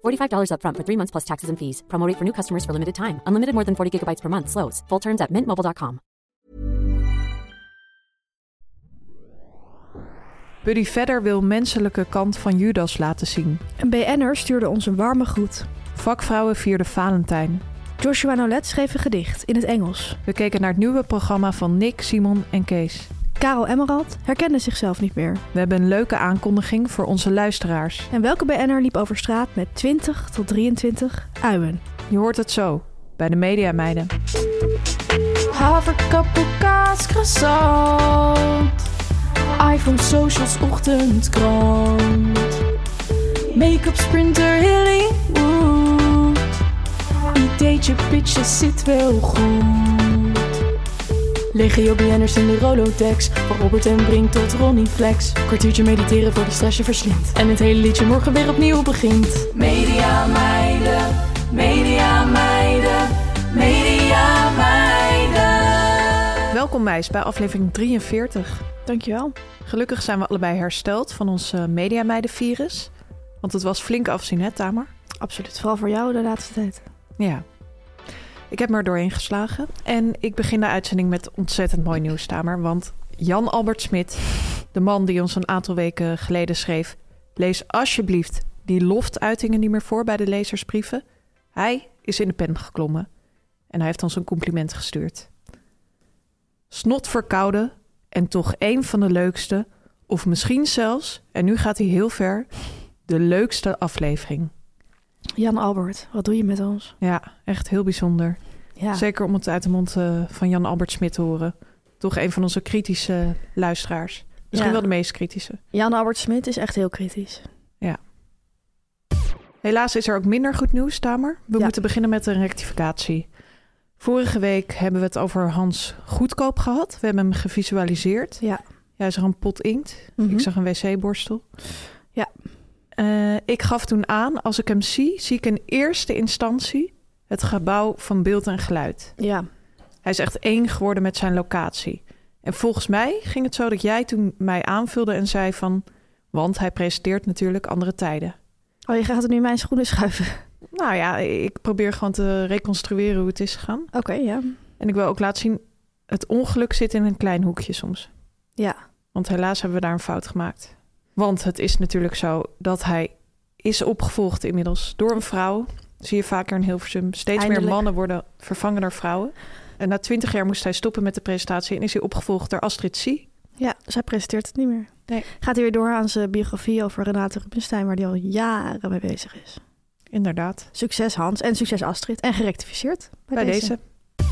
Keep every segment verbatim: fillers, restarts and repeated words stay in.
forty-five dollars up front for three months plus taxes and fees. Promo rate for new customers for limited time. Unlimited more than forty gigabytes per month slows. Full terms at mint mobile dot com. Buddy Vedder wil menselijke kant van Judas laten zien. Een B N'er stuurde ons een warme groet. Vakvrouwen vierden Valentijn. Joshua Nolet schreef een gedicht in het Engels. We keken naar het nieuwe programma van Nick, Simon en Kees. Caro Emerald herkende zichzelf niet meer. We hebben een leuke aankondiging voor onze luisteraars. En welke B N'er liep over straat met twintig tot drieëntwintig uien? Je hoort het zo, bij de Media Meiden. Haverkappelkaas croissant. iPhone socials ochtendkrant. Make-up sprinter Hollywood. Ideetje pitches zit wel goed. Legio B N'ers in de Rolodex. Van Robert en Brink tot Ronnie Flex. Kwartiertje mediteren voor de stress je verslindt. En het hele liedje morgen weer opnieuw begint. Media meiden, media meiden, media meiden. Welkom meis bij aflevering drieënveertig. Dankjewel. Gelukkig zijn we allebei hersteld van ons uh, mediameidenvirus. Want het was flink afzien, hè, Tamer? Absoluut. Vooral voor jou de laatste tijd. Ja. Ik heb me er doorheen geslagen. En ik begin de uitzending met ontzettend mooi nieuws, Tamer. Want Jan Albert Smit, de man die ons een aantal weken geleden schreef... lees alsjeblieft die loftuitingen niet meer voor bij de lezersbrieven. Hij is in de pen geklommen. En hij heeft ons een compliment gestuurd. Snot verkouden... En toch een van de leukste, of misschien zelfs, en nu gaat hij heel ver, de leukste aflevering. Jan Albert, wat doe je met ons? Ja, echt heel bijzonder. Ja. Zeker om het uit de mond uh, van Jan Albert Smit te horen. Toch een van onze kritische luisteraars. Misschien ja. wel de meest kritische. Jan Albert Smit is echt heel kritisch. Ja. Helaas is er ook minder goed nieuws, Tamer. We ja. moeten beginnen met een rectificatie. Vorige week hebben we het over Hans Goedkoop gehad. We hebben hem gevisualiseerd. Ja. Jij zag een pot inkt. Mm-hmm. Ik zag een wc-borstel. Ja. Uh, ik gaf toen aan, als ik hem zie, zie ik in eerste instantie het gebouw van beeld en geluid. Ja. Hij is echt één geworden met zijn locatie. En volgens mij ging het zo dat jij toen mij aanvulde en zei van... want hij presenteert natuurlijk andere tijden. Oh, je gaat het nu in mijn schoenen schuiven. Nou ja, ik probeer gewoon te reconstrueren hoe het is gegaan. Oké, okay, ja. En ik wil ook laten zien, het ongeluk zit in een klein hoekje soms. Ja. Want helaas hebben we daar een fout gemaakt. Want het is natuurlijk zo dat hij is opgevolgd inmiddels door een vrouw. Zie je vaker in Hilversum. Steeds Eindelijk. meer mannen worden vervangen door vrouwen. En na twintig jaar moest hij stoppen met de presentatie en is hij opgevolgd door Astrid C. Ja, zij presenteert het niet meer. Nee. Gaat hij weer door aan zijn biografie over Renate Rubinstein, waar hij al jaren mee bezig is. Inderdaad. Succes Hans en succes Astrid. En gerectificeerd bij, bij deze. deze.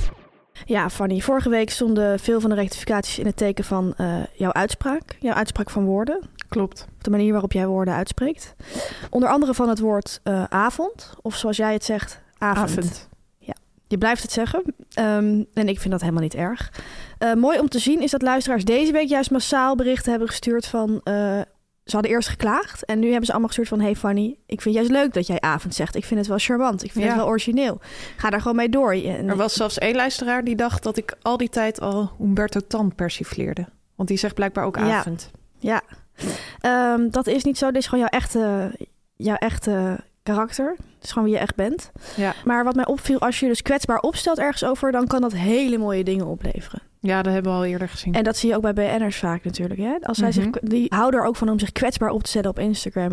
Ja, Fanny. Vorige week stonden veel van de rectificaties in het teken van uh, jouw uitspraak. Jouw uitspraak van woorden. Klopt. De manier waarop jij woorden uitspreekt. Onder andere van het woord uh, avond. Of zoals jij het zegt, avond. Avond. Ja, je blijft het zeggen. Um, en ik vind dat helemaal niet erg. Uh, mooi om te zien is dat luisteraars deze week juist massaal berichten hebben gestuurd van... Uh, Ze hadden eerst geklaagd en nu hebben ze allemaal gestuurd van... hey Fanny, ik vind juist leuk dat jij avond zegt. Ik vind het wel charmant. Ik vind ja. het wel origineel. Ga daar gewoon mee door. En... Er was zelfs één luisteraar die dacht dat ik al die tijd al Humberto Tan persifleerde. Want die zegt blijkbaar ook avond. Ja, ja. Um, dat is niet zo. Dit is gewoon jouw echte, jouw echte karakter. Het is gewoon wie je echt bent. Ja. Maar wat mij opviel, als je dus kwetsbaar opstelt ergens over... dan kan dat hele mooie dingen opleveren. Ja, dat hebben we al eerder gezien. En dat zie je ook bij B N'ers vaak natuurlijk. Hè? Als zij mm-hmm. zich, die houden er ook van om zich kwetsbaar op te zetten op Instagram.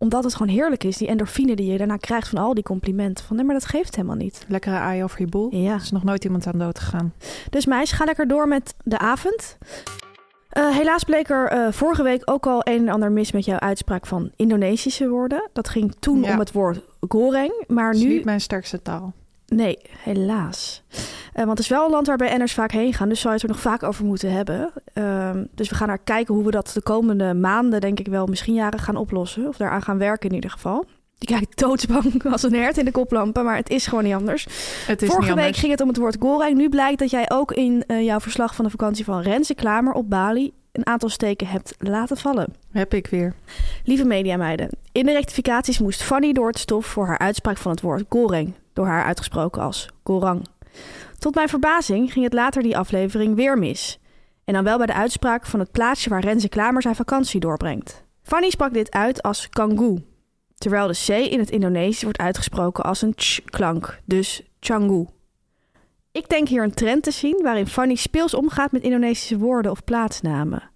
Omdat het gewoon heerlijk is, die endorfine die je daarna krijgt van al die complimenten. Van nee, maar dat geeft helemaal niet. Lekkere aai over je boel. Ja. Er is nog nooit iemand aan dood gegaan. Dus meisje, ga lekker door met de avond. Uh, helaas bleek er uh, vorige week ook al een en ander mis met jouw uitspraak van Indonesische woorden. Dat ging toen ja. om het woord goreng, maar nu... niet mijn sterkste taal. Nee, helaas. Uh, want het is wel een land waarbij N'ers vaak heen gaan. Dus zou je het er nog vaak over moeten hebben. Uh, dus we gaan naar kijken hoe we dat de komende maanden, denk ik wel, misschien jaren gaan oplossen. Of daaraan gaan werken in ieder geval. Die kijkt doodsbang als een hert in de koplampen. Maar het is gewoon niet anders. Het is Vorige niet week anders. Ging het om het woord goreng. Nu blijkt dat jij ook in uh, jouw verslag van de vakantie van Renze Klamer op Bali een aantal steken hebt laten vallen. Heb ik weer. Lieve mediameiden, in de rectificaties moest Fanny door het stof voor haar uitspraak van het woord goreng. Door haar uitgesproken als goreng. Tot mijn verbazing ging het later die aflevering weer mis. En dan wel bij de uitspraak van het plaatsje waar Renze Klamer zijn vakantie doorbrengt. Fanny sprak dit uit als Canggu. Terwijl de C in het Indonesisch wordt uitgesproken als een tsch-klank, dus Canggu. Ik denk hier een trend te zien waarin Fanny speels omgaat met Indonesische woorden of plaatsnamen.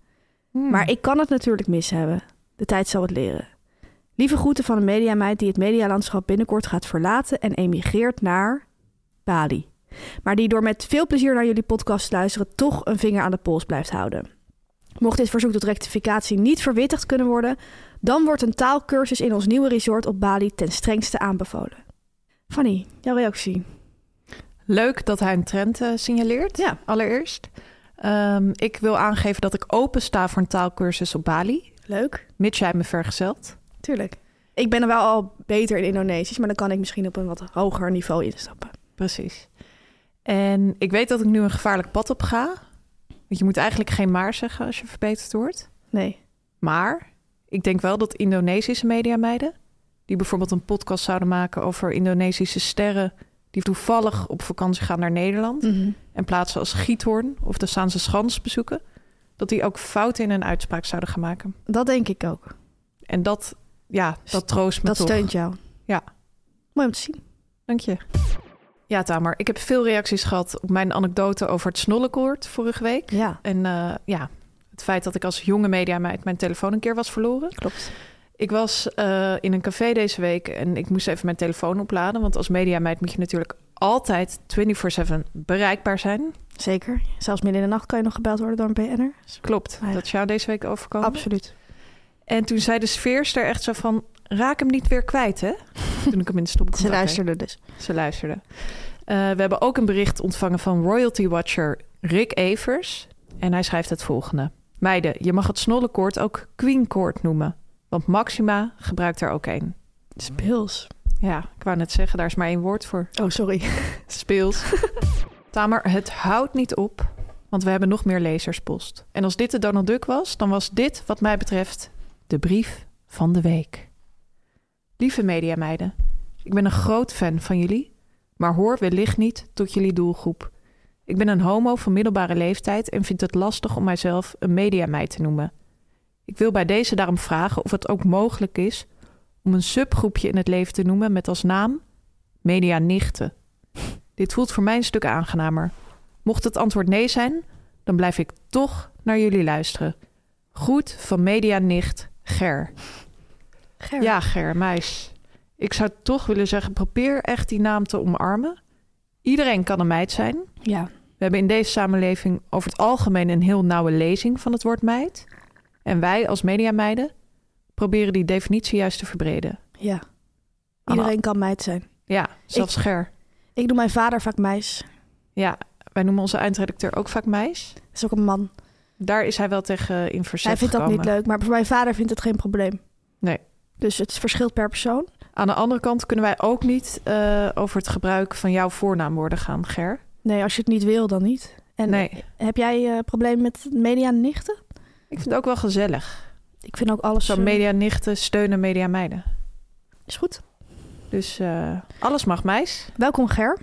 Hmm. Maar ik kan het natuurlijk mis hebben. De tijd zal het leren. Lieve groeten van een mediameid die het medialandschap binnenkort gaat verlaten en emigreert naar Bali. Maar die door met veel plezier naar jullie podcast te luisteren toch een vinger aan de pols blijft houden. Mocht dit verzoek tot rectificatie niet verwittigd kunnen worden, dan wordt een taalkursus in ons nieuwe resort op Bali ten strengste aanbevolen. Fanny, jouw reactie? Leuk dat hij een trend uh, signaleert, ja. allereerst. Um, ik wil aangeven dat ik open sta voor een taalkursus op Bali. Leuk. Mits jij me vergezeld. Tuurlijk. Ik ben er wel al beter in Indonesisch, maar dan kan ik misschien op een wat hoger niveau instappen. Precies. En ik weet dat ik nu een gevaarlijk pad op ga. Want je moet eigenlijk geen maar zeggen als je verbeterd wordt. Nee. Maar ik denk wel dat Indonesische mediameiden, die bijvoorbeeld een podcast zouden maken over Indonesische sterren die toevallig op vakantie gaan naar Nederland mm-hmm. en plaatsen als Giethoorn of de Saanse Schans bezoeken, dat die ook fouten in een uitspraak zouden gaan maken. Dat denk ik ook. En dat... ja, dat troost me dat toch. Dat steunt jou. Ja. Mooi om te zien. Dank je. Ja, Tamer, ik heb veel reacties gehad op mijn anekdote over het snollekoord vorige week. Ja. En uh, ja, het feit dat ik als jonge mediameid mijn telefoon een keer was verloren. Klopt. Ik was uh, in een café deze week en ik moest even mijn telefoon opladen. Want als mediameid moet je natuurlijk altijd vierentwintig zeven bereikbaar zijn. Zeker. Zelfs midden in de nacht kan je nog gebeld worden door een B N'er. Klopt. Ja. Dat is jou deze week overkomen. Absoluut. En toen zei de sfeerster echt zo van, raak hem niet weer kwijt, hè? Toen ik hem in de stopcontact Ze luisterde dus. Ze luisterde. Uh, we hebben ook een bericht ontvangen van royalty watcher Rick Evers. En hij schrijft het volgende. Meiden, je mag het snollekoord ook queenkoord noemen. Want Maxima gebruikt er ook één. Speels. Ja, ik wou net zeggen, daar is maar één woord voor. Oh, sorry. Speels. Tamer, het houdt niet op, want we hebben nog meer lezerspost. En als dit de Donald Duck was, dan was dit wat mij betreft... de brief van de week. Lieve mediameiden, ik ben een groot fan van jullie, maar hoor wellicht niet tot jullie doelgroep. Ik ben een homo van middelbare leeftijd en vind het lastig om mijzelf een mediameid te noemen. Ik wil bij deze daarom vragen of het ook mogelijk is om een subgroepje in het leven te noemen met als naam medianichten. Dit voelt voor mij een stuk aangenamer. Mocht het antwoord nee zijn, dan blijf ik toch naar jullie luisteren. Groet van medianicht Ger. Ger. Ja, Ger, meis. Ik zou toch willen zeggen, probeer echt die naam te omarmen. Iedereen kan een meid zijn. Ja. We hebben in deze samenleving over het algemeen een heel nauwe lezing van het woord meid. En wij als mediameiden proberen die definitie juist te verbreden. Ja. Iedereen Anna. Kan meid zijn. Ja, zelfs ik, Ger. Ik noem mijn vader vaak meis. Ja, wij noemen onze eindredacteur ook vaak meis. Dat is ook een man. Daar is hij wel tegen in verzet Hij vindt gekomen. Dat niet leuk, maar voor mijn vader vindt het geen probleem. Nee. Dus het verschilt per persoon. Aan de andere kant kunnen wij ook niet uh, over het gebruik van jouw voornaamwoorden gaan, Ger. Nee, als je het niet wil, dan niet. En nee. Heb jij uh, probleem met medianichten? Ik vind het ook wel gezellig. Ik vind ook alles... Zo, medianichten steunen mediameiden. Is goed. Dus uh, alles mag, meis. Welkom, Ger.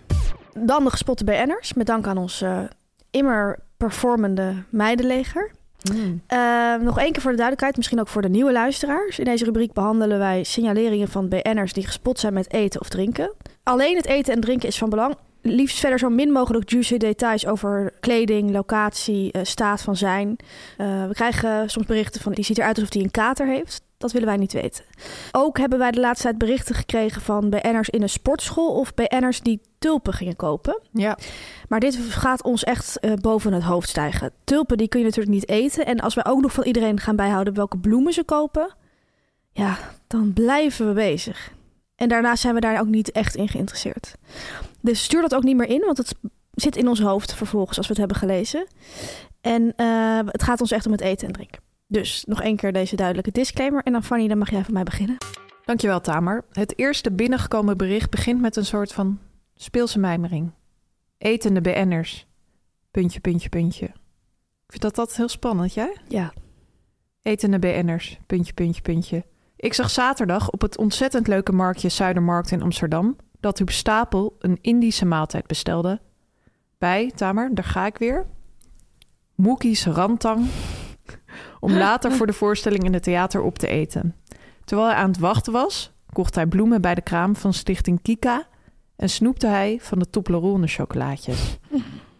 Dan de gespotte B N'ers, met dank aan ons uh, immer... performende meidenleger. Mm. Uh, nog één keer voor de duidelijkheid, misschien ook voor de nieuwe luisteraars. In deze rubriek behandelen wij signaleringen van B N'ers die gespot zijn met eten of drinken. Alleen het eten en drinken is van belang. Liefst verder zo min mogelijk juicy details over kleding, locatie, uh, staat van zijn. Uh, we krijgen soms berichten van die ziet eruit alsof hij een kater heeft. Dat willen wij niet weten. Ook hebben wij de laatste tijd berichten gekregen van B N'ers in een sportschool of B N'ers die tulpen gingen kopen. Ja. Maar dit gaat ons echt uh, boven het hoofd stijgen. Tulpen die kun je natuurlijk niet eten. En als wij ook nog van iedereen gaan bijhouden welke bloemen ze kopen, ja, dan blijven we bezig. En daarnaast zijn we daar ook niet echt in geïnteresseerd. Dus stuur dat ook niet meer in, want het zit in ons hoofd vervolgens als we het hebben gelezen. En uh, het gaat ons echt om het eten en drinken. Dus nog één keer deze duidelijke disclaimer. En dan Fanny, dan mag jij van mij beginnen. Dankjewel, Tamer. Het eerste binnengekomen bericht begint met een soort van speelse mijmering. Etende B N'ers. Puntje, puntje, puntje. Ik vind dat altijd heel spannend, jij? Ja. Etende B N'ers. Puntje, puntje, puntje. Ik zag zaterdag op het ontzettend leuke marktje Zuidermarkt in Amsterdam dat Huub Stapel een Indische maaltijd bestelde. Bij, Tamer, daar ga ik weer. Moekies rantang. Om later voor de voorstelling in het theater op te eten. Terwijl hij aan het wachten was, kocht hij bloemen bij de kraam van Stichting Kika en snoepte hij van de Toblerone chocolaatjes.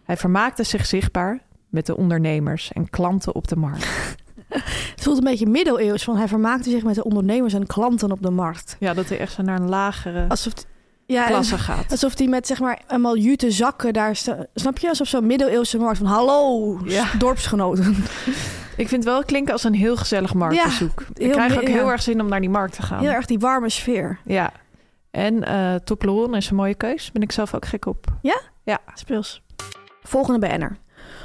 Hij vermaakte zich zichtbaar met de ondernemers en klanten op de markt. Het voelt een beetje middeleeuws, van hij vermaakte zich met de ondernemers en klanten op de markt. Ja, dat hij echt zo naar een lagere alsof t- ja, klasse gaat. Alsof hij met zeg maar een maljute zakken daar... Sta- Snap je? Alsof zo'n middeleeuwse markt van hallo, ja. dorpsgenoten. Ik vind het wel klinken als een heel gezellig marktbezoek. Ja, heel, ik krijg ook heel ja. erg zin om naar die markt te gaan. Heel erg die warme sfeer. Ja. En uh, Toblerone is een mooie keus. Daar ben ik zelf ook gek op. Ja? Ja. Speels. Volgende B N'er.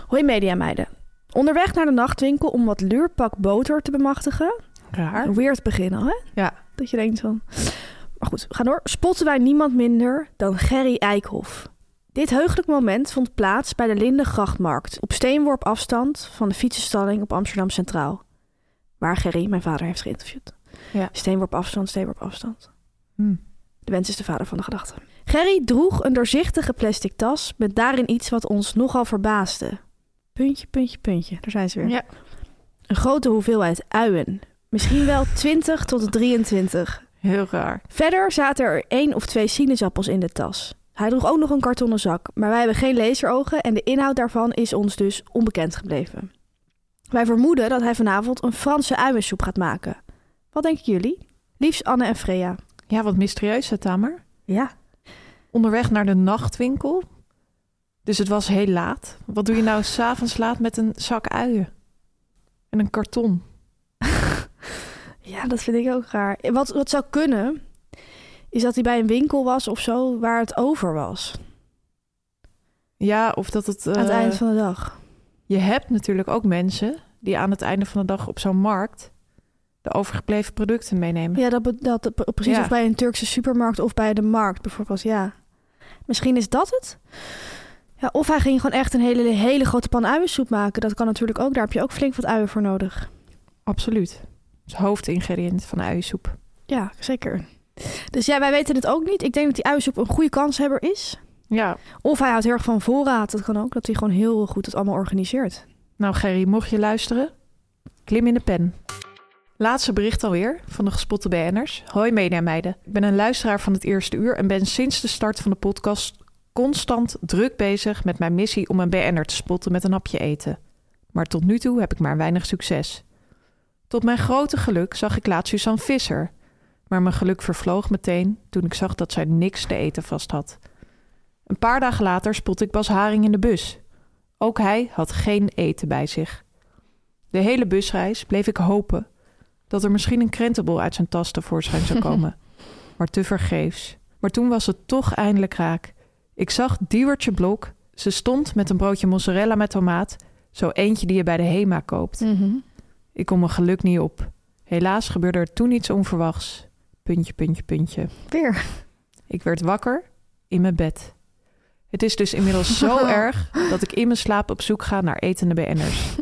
Hoi media meiden. Onderweg naar de nachtwinkel om wat luurpak boter te bemachtigen. Raar. Weird begin al, hè? Ja. Dat je denkt van... Maar goed, we gaan door. Spotten wij niemand minder dan Gerrie Eikhoff. Dit heugelijk moment vond plaats bij de Lindengrachtmarkt, op steenworp afstand van de fietsenstalling op Amsterdam Centraal. Waar Gerrie, mijn vader, heeft geïnterviewd. Ja. Steenworp afstand, steenworp afstand. Hmm. De wens is de vader van de gedachte. Gerrie droeg een doorzichtige plastic tas met daarin iets wat ons nogal verbaasde. Puntje, puntje, puntje. Daar zijn ze weer. Ja. Een grote hoeveelheid uien. Misschien wel twintig tot drieëntwintig. Heel raar. Verder zaten er één of twee sinaasappels in de tas. Hij droeg ook nog een kartonnen zak, maar wij hebben geen laserogen en de inhoud daarvan is ons dus onbekend gebleven. Wij vermoeden dat hij vanavond een Franse uiensoep gaat maken. Wat denken jullie? Liefst Anne en Freya. Ja, wat mysterieus, hè, Tamer? Ja. Onderweg naar de nachtwinkel. Dus het was heel laat. Wat doe je nou s'avonds laat met een zak uien? En een karton. Ja, dat vind ik ook raar. Wat, wat zou kunnen... is dat hij bij een winkel was of zo waar het over was. Ja, of dat het... Uh, aan het eind van de dag. Je hebt natuurlijk ook mensen die aan het einde van de dag op zo'n markt de overgebleven producten meenemen. Ja, dat, dat, dat precies. Ja. Of bij een Turkse supermarkt of bij de markt bijvoorbeeld, ja. Misschien is dat het. Ja, of hij ging gewoon echt een hele, hele grote pan uiensoep maken. Dat kan natuurlijk ook. Daar heb je ook flink wat uien voor nodig. Absoluut. Het is hoofdingrediënt van uiensoep. Ja, zeker. Dus ja, wij weten het ook niet. Ik denk dat die uiensoep een goede kanshebber is. Ja. Of hij houdt heel erg van voorraad. Dat kan ook, dat hij gewoon heel goed het allemaal organiseert. Nou Gerrie, mocht je luisteren, klim in de pen. Laatste bericht alweer van de gespotte B N'ers. Hoi media meiden. Ik ben een luisteraar van het eerste uur en ben sinds de start van de podcast constant druk bezig met mijn missie om een B N'er te spotten met een hapje eten. Maar tot nu toe heb ik maar weinig succes. Tot mijn grote geluk zag ik laatst Suzanne Visser... maar mijn geluk vervloog meteen toen ik zag dat zij niks te eten vast had. Een paar dagen later spotte ik Bas Haring in de bus. Ook hij had geen eten bij zich. De hele busreis bleef ik hopen dat er misschien een krentenbol uit zijn tas tevoorschijn zou komen. Maar tevergeefs. Maar toen was het toch eindelijk raak. Ik zag Diewertje Blok. Ze stond met een broodje mozzarella met tomaat. Zo eentje die je bij de HEMA koopt. Mm-hmm. Ik kon mijn geluk niet op. Helaas gebeurde er toen iets onverwachts. Puntje, puntje, puntje. Weer. Ik werd wakker in mijn bed. Het is dus inmiddels zo erg dat ik in mijn slaap op zoek ga naar etende B N'ers.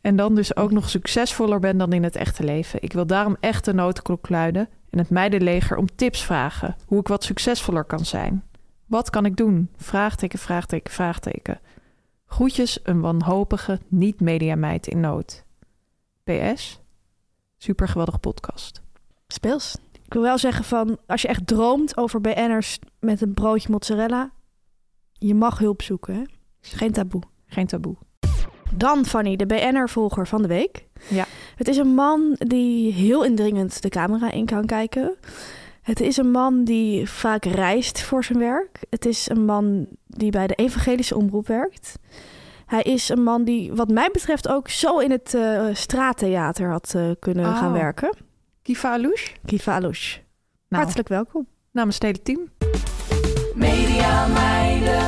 En dan dus ook nog succesvoller ben dan in het echte leven. Ik wil daarom echt de noodklok luiden en het meidenleger om tips vragen. Hoe ik wat succesvoller kan zijn. Wat kan ik doen? Vraagteken, vraagteken, vraagteken. Groetjes een wanhopige niet-mediameid in nood. P S. Super geweldige podcast. Speels. Ik wil wel zeggen van, als je echt droomt over B N'ers met een broodje mozzarella, je mag hulp zoeken, hè? Geen taboe. Geen taboe. Dan Fanny, de B N'er-volger van de week. Ja. Het is een man die heel indringend de camera in kan kijken. Het is een man die vaak reist voor zijn werk. Het is een man die bij de evangelische omroep werkt. Hij is een man die wat mij betreft ook zo in het uh, straattheater had uh, kunnen oh. gaan werken. Kiva Alouche? Kiva Alouche. Nou. Hartelijk welkom. Namens het hele team. Media meiden,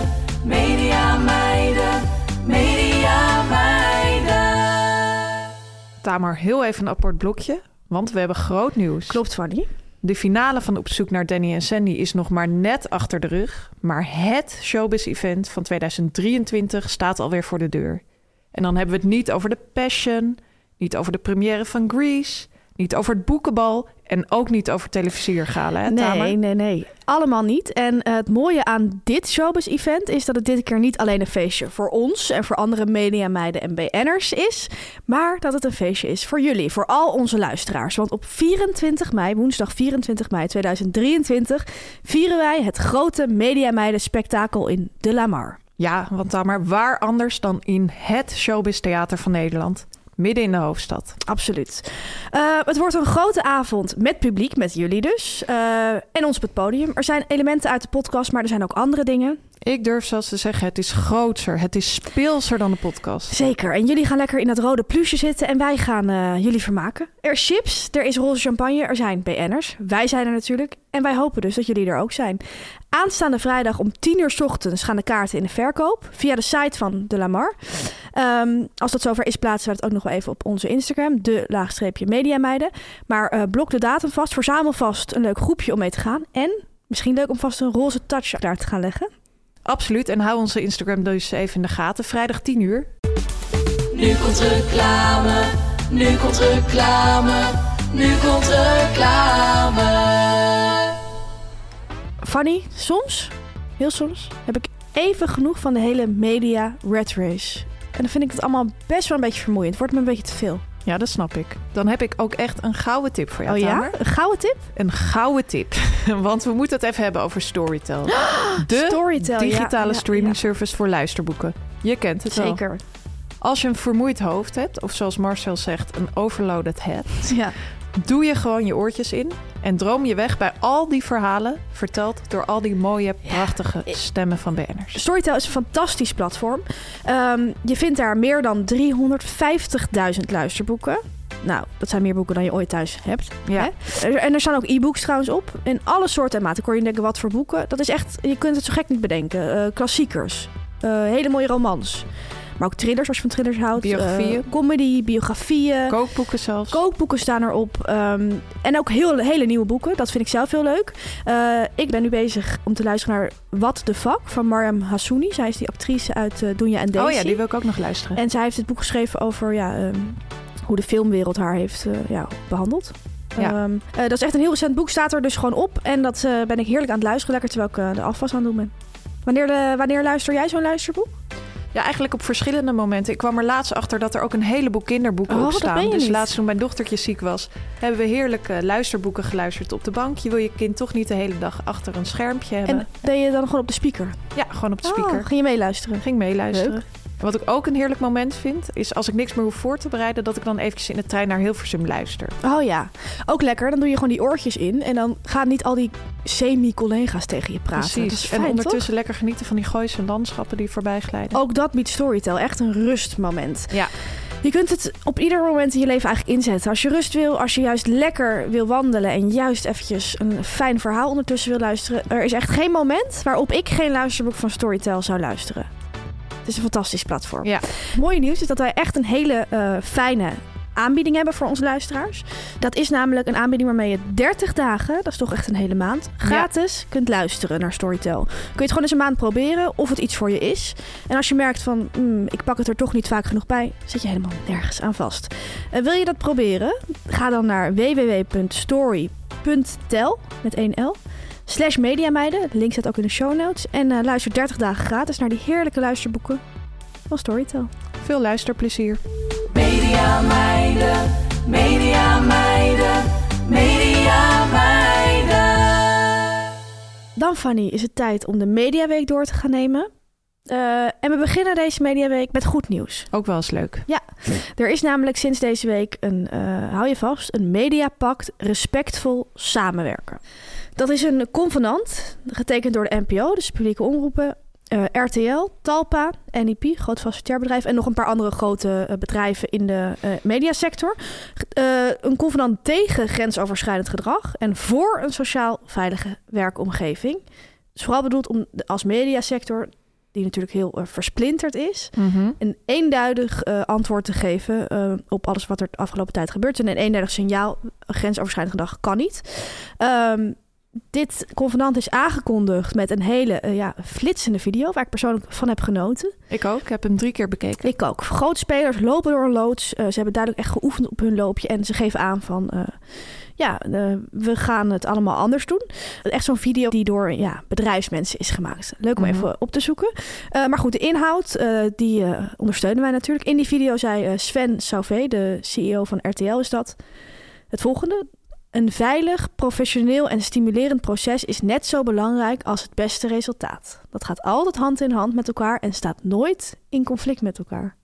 media meiden, media meiden. Tamer, heel even een apart blokje, want we hebben groot nieuws. Klopt, Fanny. De finale van Op zoek naar Danny en Sandy is nog maar net achter de rug. Maar het showbiz-event van tweeduizend drieëntwintig staat alweer voor de deur. En dan hebben we het niet over The Passion, niet over de première van Grease, niet over het boekenbal en ook niet over televisiergala, hè, Tamer? Nee, nee, nee. Allemaal niet. En uh, het mooie aan dit showbiz-event is dat het dit keer niet alleen een feestje voor ons en voor andere mediameiden en B N'ers is, maar dat het een feestje is voor jullie, voor al onze luisteraars. Want op vierentwintig mei, woensdag vierentwintig mei tweeduizend drieëntwintig, vieren wij het grote mediameiden-spektakel in De Lamar. Ja, want Tamer, waar anders dan in het showbiz-theater van Nederland? Midden in de hoofdstad. Absoluut. Uh, het wordt een grote avond met publiek, met jullie dus. Uh, en ons op het podium. Er zijn elementen uit de podcast, maar er zijn ook andere dingen. Ik durf zelfs te zeggen, het is groter. Het is speelser dan de podcast. Zeker. En jullie gaan lekker in dat rode pluche zitten en wij gaan uh, jullie vermaken. Er is chips, er is roze champagne, er zijn B N'ers. Wij zijn er natuurlijk. En wij hopen dus dat jullie er ook zijn. Aanstaande vrijdag om tien uur 's ochtends gaan de kaarten in de verkoop. Via de site van De Lamar. Um, als dat zover is, plaatsen we het ook nog wel even op onze Instagram. De laagstreepje mediameiden. Maar uh, blok de datum vast. Verzamel vast een leuk groepje om mee te gaan. En misschien leuk om vast een roze touch klaar te gaan leggen. Absoluut. En hou onze Instagram dus even in de gaten. Vrijdag tien uur. Nu komt reclame. Nu komt reclame. Nu komt reclame. Fanny, soms, heel soms, heb ik even genoeg van de hele media rat race. En dan vind ik het allemaal best wel een beetje vermoeiend. Het wordt me een beetje te veel. Ja, dat snap ik. Dan heb ik ook echt een gouden tip voor jou, oh, Tamer. Ja? Een gouden tip? Een gouden tip. Want we moeten het even hebben over Storytel. De Storytel, digitale ja, ja, streaming ja. service voor luisterboeken. Je kent het Zeker. Wel. Zeker. Als je een vermoeid hoofd hebt, of zoals Marcel zegt, een overloaded head, ja. doe je gewoon je oortjes in en droom je weg bij al die verhalen verteld door al die mooie, prachtige ja. stemmen van B N'ers. Storytel is een fantastisch platform. Um, je vindt daar meer dan driehonderdvijftigduizend luisterboeken. Nou, dat zijn meer boeken dan je ooit thuis hebt. Ja. Hè? En er staan ook e-books trouwens op. In alle soorten en maten. Ik hoor je denken, wat voor boeken? Dat is echt, je kunt het zo gek niet bedenken. Uh, klassiekers, uh, hele mooie romans. Maar ook thrillers, als je van thrillers houdt. Biografieën. Uh, comedy, biografieën. Kookboeken zelfs. Kookboeken staan erop. Um, en ook heel, hele nieuwe boeken. Dat vind ik zelf heel leuk. Uh, ik ben nu bezig om te luisteren naar What the Fuck van Mariam Hassouni. Zij is die actrice uit uh, Doenja en Daisy. Oh ja, die wil ik ook nog luisteren. En zij heeft het boek geschreven over ja, um, hoe de filmwereld haar heeft uh, ja, behandeld. Ja. Um, uh, dat is echt een heel recent boek. Staat er dus gewoon op. En dat uh, ben ik heerlijk aan het luisteren. Lekker terwijl ik uh, de afwas aan het doen ben. Wanneer, de, wanneer luister jij zo'n luisterboek? Ja, eigenlijk op verschillende momenten. Ik kwam er laatst achter dat er ook een heleboel kinderboeken oh, op staan. Dus laatst toen mijn dochtertje ziek was, hebben we heerlijke luisterboeken geluisterd op de bank. Je wil je kind toch niet de hele dag achter een schermpje hebben. En deed je dan gewoon op de speaker? Ja, gewoon op de speaker. Oh, ging je meeluisteren? Ging meeluisteren. Leuk. Wat ik ook een heerlijk moment vind, is als ik niks meer hoef voor te bereiden, dat ik dan eventjes in de trein naar Hilversum luister. Oh ja, ook lekker. Dan doe je gewoon die oortjes in en dan gaan niet al die semi-collega's tegen je praten. Precies, dat is fijn, en ondertussen toch? Lekker genieten van die Gooise landschappen die voorbij glijden. Ook dat biedt Storytel, echt een rustmoment. Ja. Je kunt het op ieder moment in je leven eigenlijk inzetten. Als je rust wil, als je juist lekker wil wandelen en juist eventjes een fijn verhaal ondertussen wil luisteren. Er is echt geen moment waarop ik geen luisterboek van Storytel zou luisteren. Het is een fantastisch platform. Ja. Het mooie nieuws is dat wij echt een hele uh, fijne aanbieding hebben voor onze luisteraars. Dat is namelijk een aanbieding waarmee je dertig dagen, dat is toch echt een hele maand, gratis ja. kunt luisteren naar Storytel. Kun je het gewoon eens een maand proberen of het iets voor je is. En als je merkt van, mm, ik pak het er toch niet vaak genoeg bij, zit je helemaal nergens aan vast. Uh, wil je dat proberen? Ga dan naar w w w punt story punt tel, met één L. Slash mediameiden. De link staat ook in de show notes. En uh, luister dertig dagen gratis naar die heerlijke luisterboeken van Storytel. Veel luisterplezier. Mediameiden, mediameiden, mediameiden. Dan Fanny, is het tijd om de Mediaweek door te gaan nemen. Uh, en we beginnen deze mediaweek met goed nieuws. Ook wel eens leuk. Ja, er is namelijk sinds deze week een, uh, hou je vast, een mediapact respectvol samenwerken. Dat is een convenant, getekend door de N P O, dus publieke omroepen, uh, R T L, Talpa, N I P, groot facilitair bedrijf en nog een paar andere grote uh, bedrijven in de uh, mediasector. Uh, een convenant tegen grensoverschrijdend gedrag en voor een sociaal veilige werkomgeving. Dus vooral bedoeld om de, als mediasector, die natuurlijk heel uh, versplinterd is, mm-hmm. een eenduidig uh, antwoord te geven uh, op alles wat er de afgelopen tijd gebeurt. En een eenduidig signaal, grensoverschrijdend gedrag kan niet. Um, dit convenant is aangekondigd met een hele uh, ja, flitsende video, waar ik persoonlijk van heb genoten. Ik ook, ik heb hem drie keer bekeken. Ik ook. Grote spelers lopen door een loods. Uh, ze hebben duidelijk echt geoefend op hun loopje en ze geven aan van... Uh, Ja, uh, we gaan het allemaal anders doen. Echt zo'n video die door ja, bedrijfsmensen is gemaakt. Leuk om mm-hmm. even op te zoeken. Uh, maar goed, de inhoud, uh, die uh, ondersteunen wij natuurlijk. In die video zei uh, Sven Sauvé, de C E O van R T L, is dat het volgende. Een veilig, professioneel en stimulerend proces is net zo belangrijk als het beste resultaat. Dat gaat altijd hand in hand met elkaar en staat nooit in conflict met elkaar.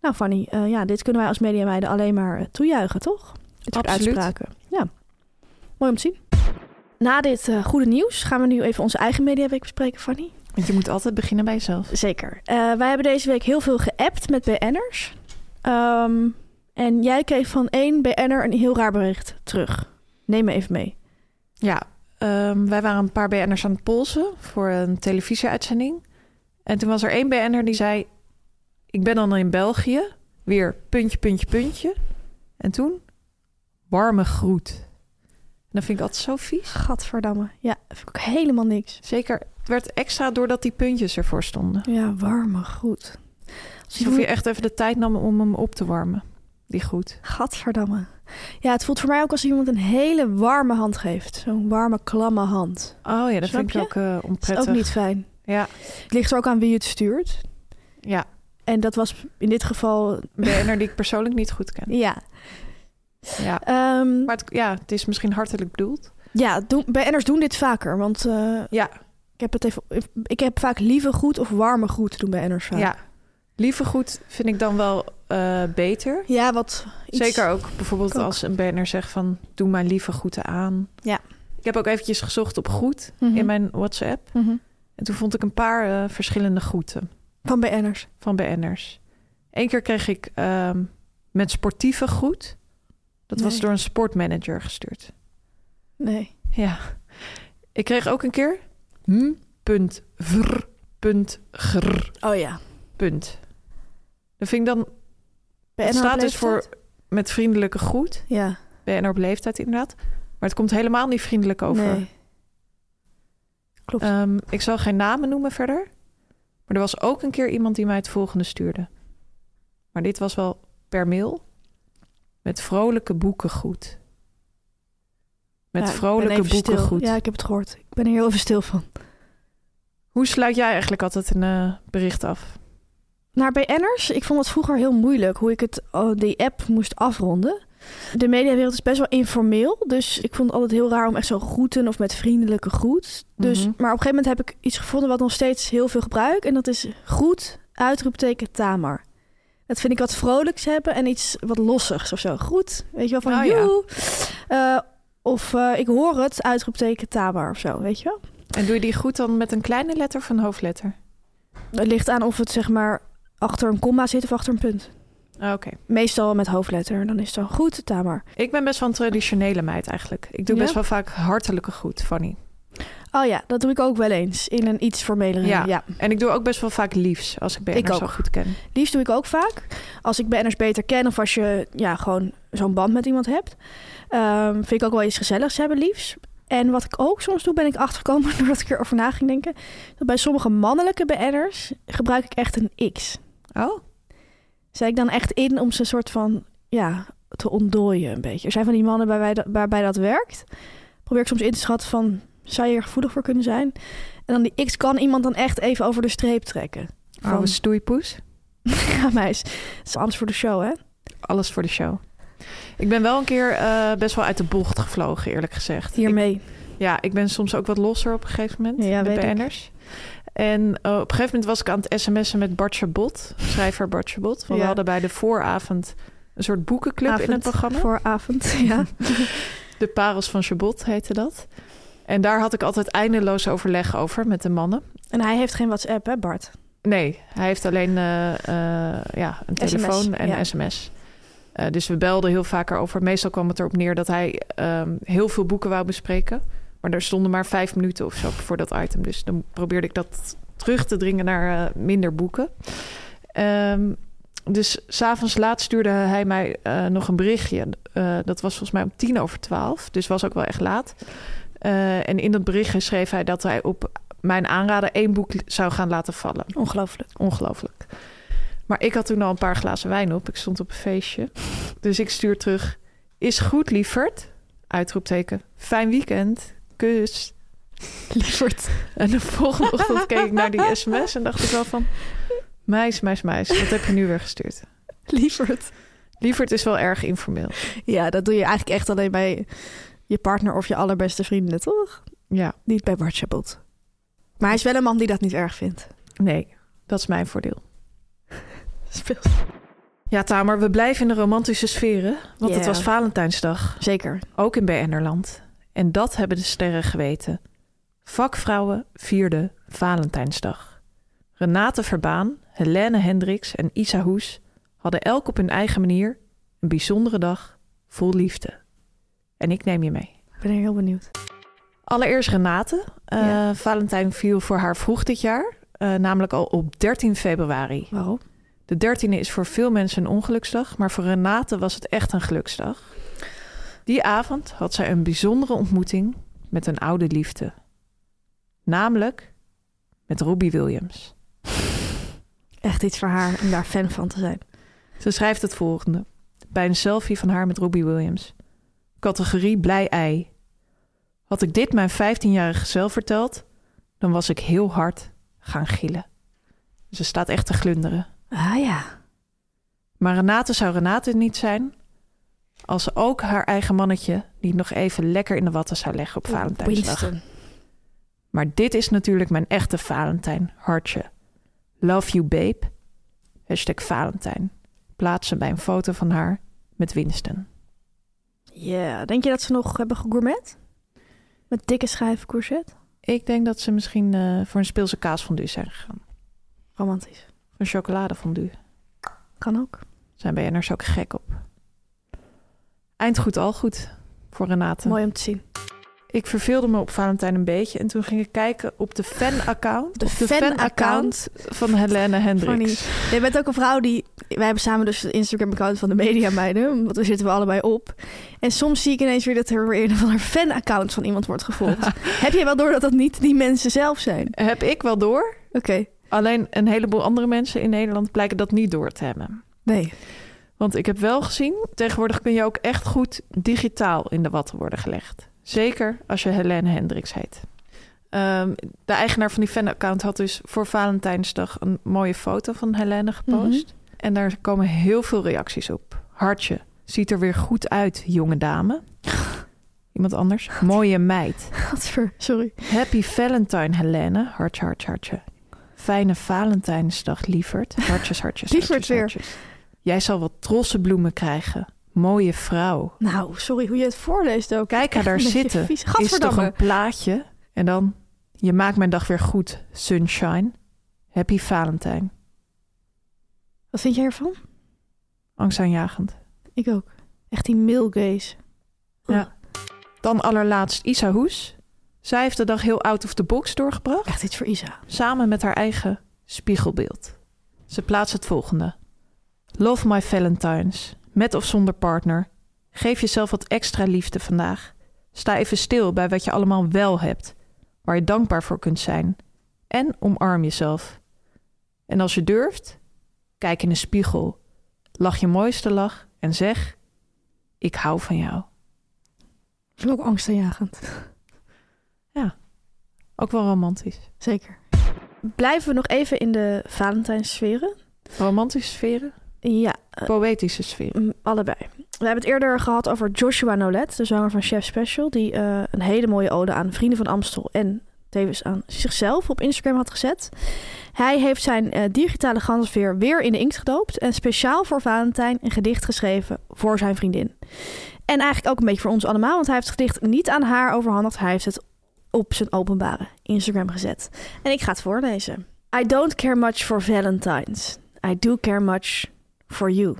Nou Fanny, uh, ja, dit kunnen wij als mediameiden alleen maar toejuichen, toch? Dit soort uitspraken. Ja. Mooi om te zien. Na dit uh, goede nieuws gaan we nu even onze eigen mediaweek bespreken, Fanny. Want je moet altijd beginnen bij jezelf. Zeker. Uh, wij hebben deze week heel veel geappt met B N'ers. Um, en jij kreeg van één B N'er een heel raar bericht terug. Neem me even mee. Ja, um, wij waren een paar B N'ers aan het polsen voor een televisieuitzending. En toen was er één B N'er die zei... Ik ben dan in België. Weer puntje, puntje, puntje. En toen... warme groet. En dat vind ik altijd zo vies. Gadverdamme. Ja, dat vind ik ook helemaal niks. Zeker. Het werd extra doordat die puntjes ervoor stonden. Ja, warme groet. Alsof je, je echt even de tijd nam om hem op te warmen. Die groet. Gadverdamme. Ja, het voelt voor mij ook als iemand een hele warme hand geeft. Zo'n warme, klamme hand. Oh ja, dat Snap vind je? ik ook uh, onprettig. Dat is ook niet fijn. Ja. Het ligt er ook aan wie je het stuurt. Ja. En dat was in dit geval... B N'er die ik persoonlijk niet goed ken. Ja. Ja, um, maar het, ja, het is misschien hartelijk bedoeld. Ja, doen, B N'ers doen dit vaker, want uh, ja. ik heb het even, ik heb vaak lieve groet of warme groet doen B N'ers vaak. Ja, lieve groet vind ik dan wel uh, beter. Ja, wat iets zeker ook bijvoorbeeld kook. Als een B N'er zegt van doe mij lieve groeten aan. Ja. Ik heb ook eventjes gezocht op groet mm-hmm. in mijn WhatsApp mm-hmm. en toen vond ik een paar uh, verschillende groeten van B N'ers. Van B N'ers. Eén keer kreeg ik uh, met sportieve groet. Dat nee. was door een sportmanager gestuurd. Nee. Ja. Ik kreeg ook een keer... m.vr.gr. Oh ja. Punt. Dat vind ik dan... Het staat dus voor met vriendelijke groet. Ja. B N R op leeftijd inderdaad. Maar het komt helemaal niet vriendelijk over. Nee. Klopt. Um, ik zal geen namen noemen verder. Maar er was ook een keer iemand die mij het volgende stuurde. Maar dit was wel per mail... Met vrolijke boeken goed. Met ja, vrolijke boeken stil. goed. Ja, ik heb het gehoord. Ik ben er heel even stil van. Hoe sluit jij eigenlijk altijd een uh, bericht af? Naar B N'ers? Ik vond het vroeger heel moeilijk hoe ik het oh, die app moest afronden. De mediawereld is best wel informeel. Dus ik vond het altijd heel raar om echt zo groeten of met vriendelijke groet. Dus, mm-hmm. Maar op een gegeven moment heb ik iets gevonden wat nog steeds heel veel gebruik. En dat is groet, uitroepteken, Tamar. Dat vind ik wat vrolijks hebben en iets wat lossigs of zo. Goed, weet je wel, van oh, joe. Ja. Uh, of uh, ik hoor het, uitroepteken Tamar of zo, weet je wel. En doe je die goed dan met een kleine letter of een hoofdletter? Het ligt aan of het zeg maar achter een komma zit of achter een punt. Oh, oké. Okay. Meestal met hoofdletter, dan is het dan goed, Tamar. Ik ben best wel een traditionele meid eigenlijk. Ik doe ja? best wel vaak hartelijke groet, Fanny. Oh ja, dat doe ik ook wel eens. In een iets formelere... Ja, ja. En ik doe ook best wel vaak liefs als ik B N'ers zo goed ken. Liefs doe ik ook vaak. Als ik B N'ers beter ken of als je ja, gewoon zo'n band met iemand hebt. Um, vind ik ook wel iets gezelligs hebben, liefs. En wat ik ook soms doe, ben ik achtergekomen doordat ik erover na ging denken. Dat bij sommige mannelijke B N'ers gebruik ik echt een X. Oh. Zet ik dan echt in om ze een soort van... Ja, te ontdooien een beetje. Er zijn van die mannen waarbij dat, waarbij dat werkt. Probeer ik soms in te schatten van... Zou je er gevoelig voor kunnen zijn? En dan die X kan iemand dan echt even over de streep trekken. Van... Oh, een stoeipoes. Ja, meis. Het is alles voor de show, hè? Alles voor de show. Ik ben wel een keer uh, best wel uit de bocht gevlogen, eerlijk gezegd. Hiermee. Ik, ja, ik ben soms ook wat losser op een gegeven moment. Ja, ja, de B N'ers. En uh, op een gegeven moment was ik aan het sms'en met Bart Chabot, schrijver Bart Chabot. Want ja. We hadden bij de vooravond een soort boekenclub avond, in het programma. Vooravond, ja. De Parels van Chabot heette dat. En daar had ik altijd eindeloos overleg over met de mannen. En hij heeft geen WhatsApp, hè Bart? Nee, hij heeft alleen uh, uh, ja, een telefoon S M S, en ja. Een sms. Uh, dus we belden heel vaak erover. Meestal kwam het erop neer dat hij uh, heel veel boeken wou bespreken. Maar er stonden maar vijf minuten of zo voor dat item. Dus dan probeerde ik dat terug te dringen naar uh, minder boeken. Um, dus 's avonds laat stuurde hij mij uh, nog een berichtje. Uh, dat was volgens mij om tien over twaalf. Dus was ook wel echt laat. Uh, en in dat berichtje schreef hij dat hij op mijn aanraden één boek zou gaan laten vallen. Ongelooflijk. Ongelooflijk. Maar ik had toen al een paar glazen wijn op. Ik stond op een feestje. Dus ik stuur terug. Is goed, lieverd. Uitroepteken. Fijn weekend. Kus. Lieverd. En de volgende ochtend keek ik naar die sms en dacht ik wel van... Meis, meis, meis. Wat heb je nu weer gestuurd? Lieverd. Lieverd is wel erg informeel. Ja, dat doe je eigenlijk echt alleen bij je partner of je allerbeste vrienden, toch? Ja. Niet bij Bart Chabot. Maar hij is wel een man die dat niet erg vindt. Nee, dat is mijn voordeel. Speelt. Ja, Tamer, we blijven in de romantische sferen. Want yeah. Het was Valentijnsdag. Zeker. Ook in B N'er-land. En dat hebben de sterren geweten. Vakvrouwen vierden Valentijnsdag. Renate Verbaan, Hélène Hendriks en Isa Hoes hadden elk op hun eigen manier een bijzondere dag vol liefde. En ik neem je mee. Ik ben heel benieuwd. Allereerst Renate. Uh, ja. Valentijn viel voor haar vroeg dit jaar. Uh, namelijk al op dertien februari. Waarom? De dertiende is voor veel mensen een ongeluksdag, maar voor Renate was het echt een geluksdag. Die avond had zij een bijzondere ontmoeting met een oude liefde. Namelijk met Robbie Williams. Echt iets voor haar om daar fan van te zijn. Ze schrijft het volgende. Bij een selfie van haar met Robbie Williams. Categorie blij ei. Had ik dit mijn vijftienjarige zelf verteld, dan was ik heel hard gaan gillen. Ze staat echt te glunderen. Ah ja. Maar Renate zou Renate niet zijn als ze ook haar eigen mannetje niet nog even lekker in de watten zou leggen op Valentijnsdag. Winston. Maar dit is natuurlijk mijn echte Valentijn, hartje. Love you, babe. Hashtag Valentijn. Plaatsen bij een foto van haar met Winston. Ja, yeah. Denk je dat ze nog hebben gegourmet? Met dikke schijven courgette? Ik denk dat ze misschien uh, voor een speelse kaasfondue zijn gegaan. Romantisch. Een chocoladefondue. Kan ook. Zijn B N'ers ook gek op. Eind goed al goed voor Renate. Mooi om te zien. Ik verveelde me op Valentijn een beetje. En toen ging ik kijken op de fan-account. De, de fan-account van Hélène Hendriks. Je bent ook een vrouw die... Wij hebben samen dus de Instagram-account van de media meiden. Want daar zitten we allebei op. En soms zie ik ineens weer dat er weer een van haar fan-account van iemand wordt gevolgd. Heb je wel door dat dat niet die mensen zelf zijn? Heb ik wel door. Oké. Okay. Alleen een heleboel andere mensen in Nederland blijken dat niet door te hebben. Nee. Want ik heb wel gezien, tegenwoordig kun je ook echt goed digitaal in de watten worden gelegd. Zeker als je Hélène Hendriks heet. Um, de eigenaar van die fanaccount had dus voor Valentijnsdag een mooie foto van Hélène gepost. Mm-hmm. En daar komen heel veel reacties op. Hartje, ziet er weer goed uit, jonge dame. Iemand anders? God. Mooie meid. Godver, sorry. Happy Valentine, Hélène. Hartje, hartje, hartje. Fijne Valentijnsdag, lieverd. Hartjes, hartjes, lieverd weer. Hartjes. Jij zal wat trosse bloemen krijgen. Mooie vrouw. Nou, sorry hoe je het voorleest ook. Kijk haar daar zitten. Is toch een plaatje? En dan, je maakt mijn dag weer goed, sunshine. Happy Valentijn. Wat vind jij ervan? Angstaanjagend. Ik ook. Echt die male gaze. Oh. Ja. Dan allerlaatst Isa Hoes. Zij heeft de dag heel out of the box doorgebracht. Echt iets voor Isa. Samen met haar eigen spiegelbeeld. Ze plaatst het volgende. Love my Valentines. Met of zonder partner. Geef jezelf wat extra liefde vandaag. Sta even stil bij wat je allemaal wel hebt. Waar je dankbaar voor kunt zijn. En omarm jezelf. En als je durft, kijk in de spiegel. Lach je mooiste lach en zeg... Ik hou van jou. Dat is ook angstaanjagend. Ja, ook wel romantisch. Zeker. Blijven we nog even in de Valentijnssferen? Romantische sferen? Ja. Poëtische sferen? Allebei. We hebben het eerder gehad over Joshua Nolet, de zanger van Chef Special... die uh, een hele mooie ode aan Vrienden van Amstel en tevens aan zichzelf op Instagram had gezet. Hij heeft zijn uh, digitale ganzenveer weer in de inkt gedoopt en speciaal voor Valentijn een gedicht geschreven voor zijn vriendin. En eigenlijk ook een beetje voor ons allemaal, want hij heeft het gedicht niet aan haar overhandigd. Hij heeft het op zijn openbare Instagram gezet. En ik ga het voorlezen. I don't care much for Valentine's. I do care much for you.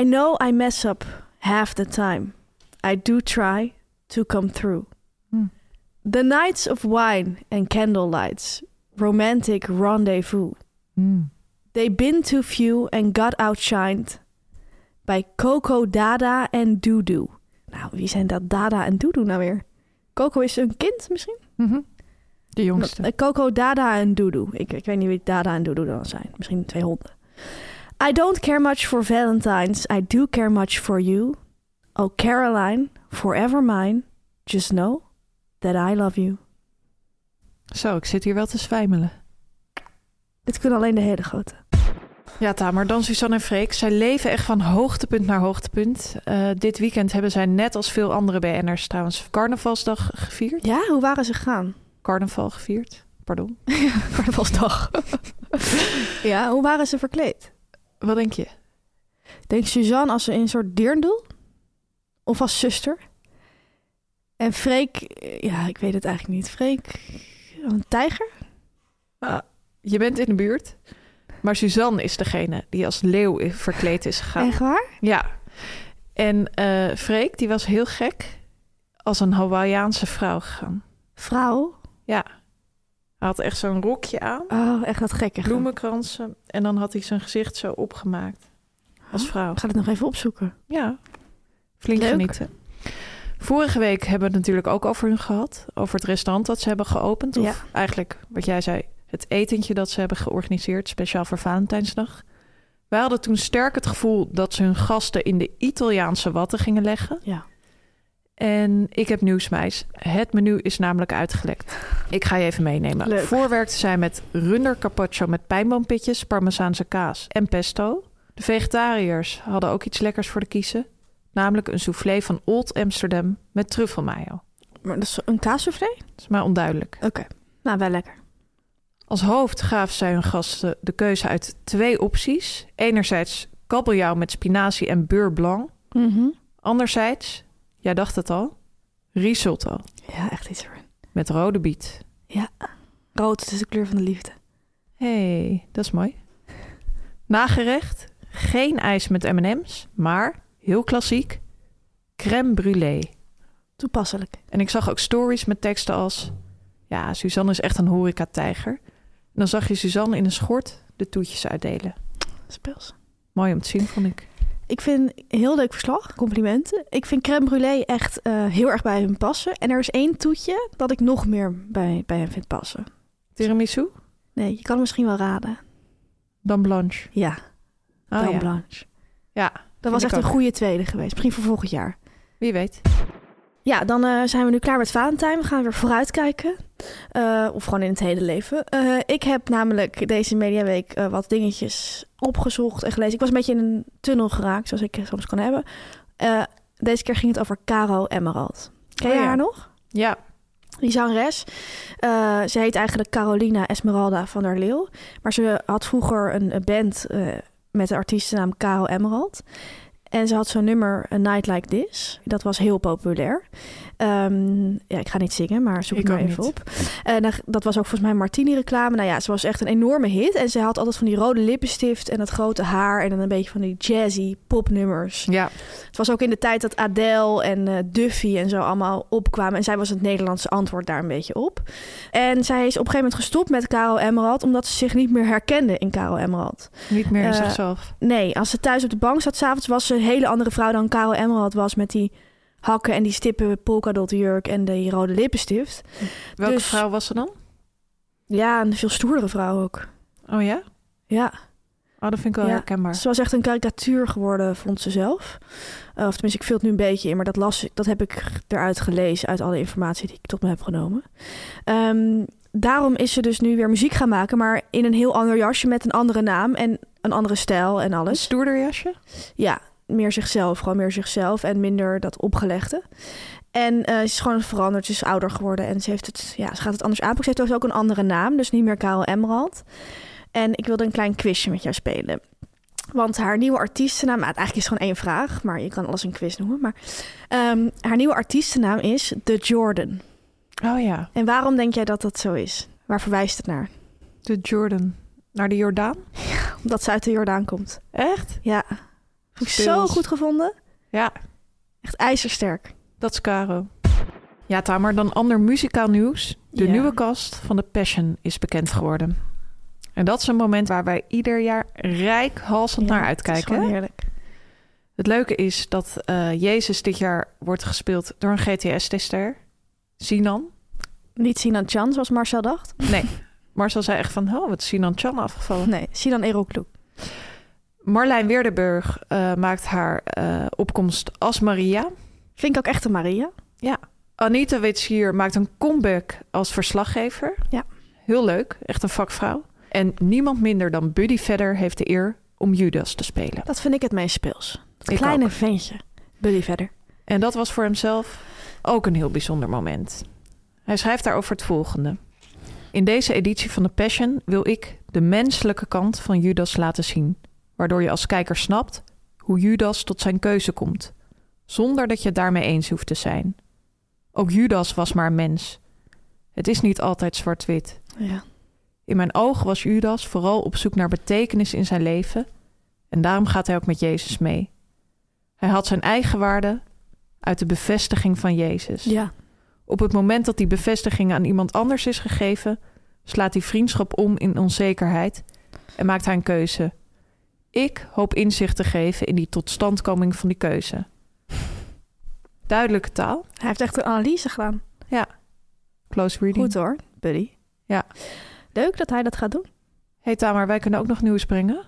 I know I mess up half the time. I do try to come through. Hmm. The nights of wine and candlelights. Romantic rendezvous. Hmm. They've been too few and got outshined bij Coco, Dada en Doedoe. Nou, wie zijn dat Dada en Doedoe nou weer? Coco is een kind misschien? Mm-hmm. De jongste. No, Coco, Dada en Doedoe. Ik, ik weet niet wie Dada en Doedoe dan zijn. Misschien twee honden. I don't care much for Valentine's. I do care much for you. Oh Caroline, forever mine. Just know that I love you. Zo, ik zit hier wel te zwijmelen. Dit kunnen alleen de hele grote. Ja, Tamer, dan Suzanne en Freek. Zij leven echt van hoogtepunt naar hoogtepunt. Uh, dit weekend hebben zij net als veel andere B N'ers trouwens carnavalsdag gevierd. Ja, hoe waren ze gegaan? Carnaval gevierd, pardon. Ja, carnavalsdag. Ja, hoe waren ze verkleed? Wat denk je? Denk Suzanne als een soort dirndl? Of als zuster? En Freek, ja, ik weet het eigenlijk niet. Freek, een tijger? Ah, je bent in de buurt. Maar Suzanne is degene die als leeuw verkleed is gegaan. Echt waar? Ja. En uh, Freek, die was heel gek, als een Hawaïaanse vrouw gegaan. Vrouw? Ja. Hij had echt zo'n rokje aan. Oh, echt dat gekke. Bloemenkransen. En dan had hij zijn gezicht zo opgemaakt. Als vrouw. Ik ga het nog even opzoeken. Ja. Flink leuk. Genieten. Vorige week hebben we het natuurlijk ook over hun gehad. Over het restaurant dat ze hebben geopend. Of ja. Eigenlijk wat jij zei. Het etentje dat ze hebben georganiseerd, speciaal voor Valentijnsdag. Wij hadden toen sterk het gevoel dat ze hun gasten in de Italiaanse watten gingen leggen. Ja. En ik heb nieuws, meis. Het menu is namelijk uitgelekt. Ik ga je even meenemen. Leuk. Voorwerkten zij met runder carpaccio met pijnboompitjes, parmezaanse kaas en pesto. De vegetariërs hadden ook iets lekkers voor de kiezen. Namelijk een soufflé van Old Amsterdam met truffelmayo. Maar dat is een kaassoufflé? Dat is maar onduidelijk. Oké, okay. Nou wel lekker. Als hoofd gaf zij hun gasten de keuze uit twee opties. Enerzijds kabeljauw met spinazie en beurre blanc. Mm-hmm. Anderzijds, jij dacht het al, risotto. Ja, echt iets voor. Met rode biet. Ja, rood is de kleur van de liefde. Hé, hey, dat is mooi. Nagerecht, geen ijs met M en M's, maar, heel klassiek, crème brûlée. Toepasselijk. En ik zag ook stories met teksten als: ja, Suzanne is echt een horecatijger. En dan zag je Suzanne in een schort de toetjes uitdelen. Speels. Mooi om te zien, vond ik. Ik vind een heel leuk verslag. Complimenten. Ik vind crème brûlée echt uh, heel erg bij hun passen. En er is één toetje dat ik nog meer bij, bij hen vind passen. Tiramisu? Nee, je kan het misschien wel raden. Dan blanche. Ja, oh, dan ja. Blanche. Ja. Dat was echt een goede tweede geweest. Misschien voor volgend jaar. Wie weet. Ja, dan uh, zijn we nu klaar met Valentijn. We gaan weer vooruitkijken. Uh, of gewoon in het hele leven. Uh, ik heb namelijk deze mediaweek uh, wat dingetjes opgezocht en gelezen. Ik was een beetje in een tunnel geraakt, zoals ik soms kan hebben. Uh, deze keer ging het over Caro Emerald. Ken je oh, ja. haar nog? Ja. Die zangeres. Uh, ze heet eigenlijk Carolina Esmeralda van der Leeuw. Maar ze had vroeger een band uh, met de artiestennaam Caro Emerald. En ze had zo'n nummer, A Night Like This. Dat was heel populair. Um, ja, ik ga niet zingen, maar zoek ik maar even niet. Op. Uh, dat was ook volgens mij een Martini-reclame. Nou ja, ze was echt een enorme hit. En ze had altijd van die rode lippenstift en dat grote haar. En dan een beetje van die jazzy popnummers. Ja. Het was ook in de tijd dat Adele en uh, Duffy en zo allemaal opkwamen. En zij was het Nederlandse antwoord daar een beetje op. En zij is op een gegeven moment gestopt met Caro Emerald. Omdat ze zich niet meer herkende in Caro Emerald. Niet meer in uh, zichzelf. Nee, als ze thuis op de bank zat 's avonds was ze hele andere vrouw dan Caro Emerald was met die hakken en die stippen polkadot jurk en die rode lippenstift. Welke dus, vrouw was ze dan? Ja, een veel stoerdere vrouw ook. Oh ja? Ja. Oh, dat vind ik wel ja. herkenbaar. Ze was echt een karikatuur geworden, vond ze zelf. Uh, of tenminste, ik vul het nu een beetje in, maar dat, las, dat heb ik eruit gelezen uit alle informatie die ik tot me heb genomen. Um, daarom is ze dus nu weer muziek gaan maken, maar in een heel ander jasje met een andere naam en een andere stijl en alles. Een stoerder jasje? Ja. Meer zichzelf, gewoon meer zichzelf en minder dat opgelegde. En uh, ze is gewoon veranderd. Ze is ouder geworden en ze, heeft het, ja, ze gaat het anders aanpakken. Ze heeft dus ook een andere naam, dus niet meer Caro Emerald. En ik wilde een klein quizje met jou spelen. Want haar nieuwe artiestennaam... Nou, eigenlijk is het gewoon één vraag, maar je kan alles een quiz noemen. Maar um, haar nieuwe artiestennaam is The Jordan. Oh ja. En waarom denk jij dat dat zo is? Waar verwijst het naar? The Jordan. Naar de Jordaan? Ja, omdat ze uit de Jordaan komt. Echt? Ja. Heb ik zo goed gevonden. Ja. Echt ijzersterk. Dat is Caro. Ja, Tamer, dan ander muzikaal nieuws. De ja. nieuwe cast van The Passion is bekend geworden. En dat is een moment waar wij ieder jaar reikhalzend ja, naar uitkijken. Dat is heerlijk. Het leuke is dat uh, Jezus dit jaar wordt gespeeld door een G T S-tester. Sinan. Niet Sinan Can, zoals Marcel dacht. Nee. Marcel zei echt van, oh, wat is Sinan Can afgevallen? Nee, Sinan Eroglu. Marlijn Weerdenburg uh, maakt haar uh, opkomst als Maria. Vind ik ook echt een Maria. Ja. Anita Witsier maakt een comeback als verslaggever. Ja. Heel leuk. Echt een vakvrouw. En niemand minder dan Buddy Vedder heeft de eer om Judas te spelen. Dat vind ik het meest speels. Dat kleine ventje, Buddy Vedder. En dat was voor hemzelf ook een heel bijzonder moment. Hij schrijft daarover het volgende. In deze editie van The Passion wil ik de menselijke kant van Judas laten zien. Waardoor je als kijker snapt hoe Judas tot zijn keuze komt. Zonder dat je het daarmee eens hoeft te zijn. Ook Judas was maar mens. Het is niet altijd zwart-wit. Ja. In mijn ogen was Judas vooral op zoek naar betekenis in zijn leven. En daarom gaat hij ook met Jezus mee. Hij had zijn eigen waarde uit de bevestiging van Jezus. Ja. Op het moment dat die bevestiging aan iemand anders is gegeven, slaat die vriendschap om in onzekerheid en maakt hij een keuze. Ik hoop inzicht te geven in die totstandkoming van die keuze. Duidelijke taal. Hij heeft echt een analyse gedaan. Ja. Close reading. Goed hoor, buddy. Ja. Leuk dat hij dat gaat doen. Hey Tamar, wij kunnen ook nog nieuws brengen.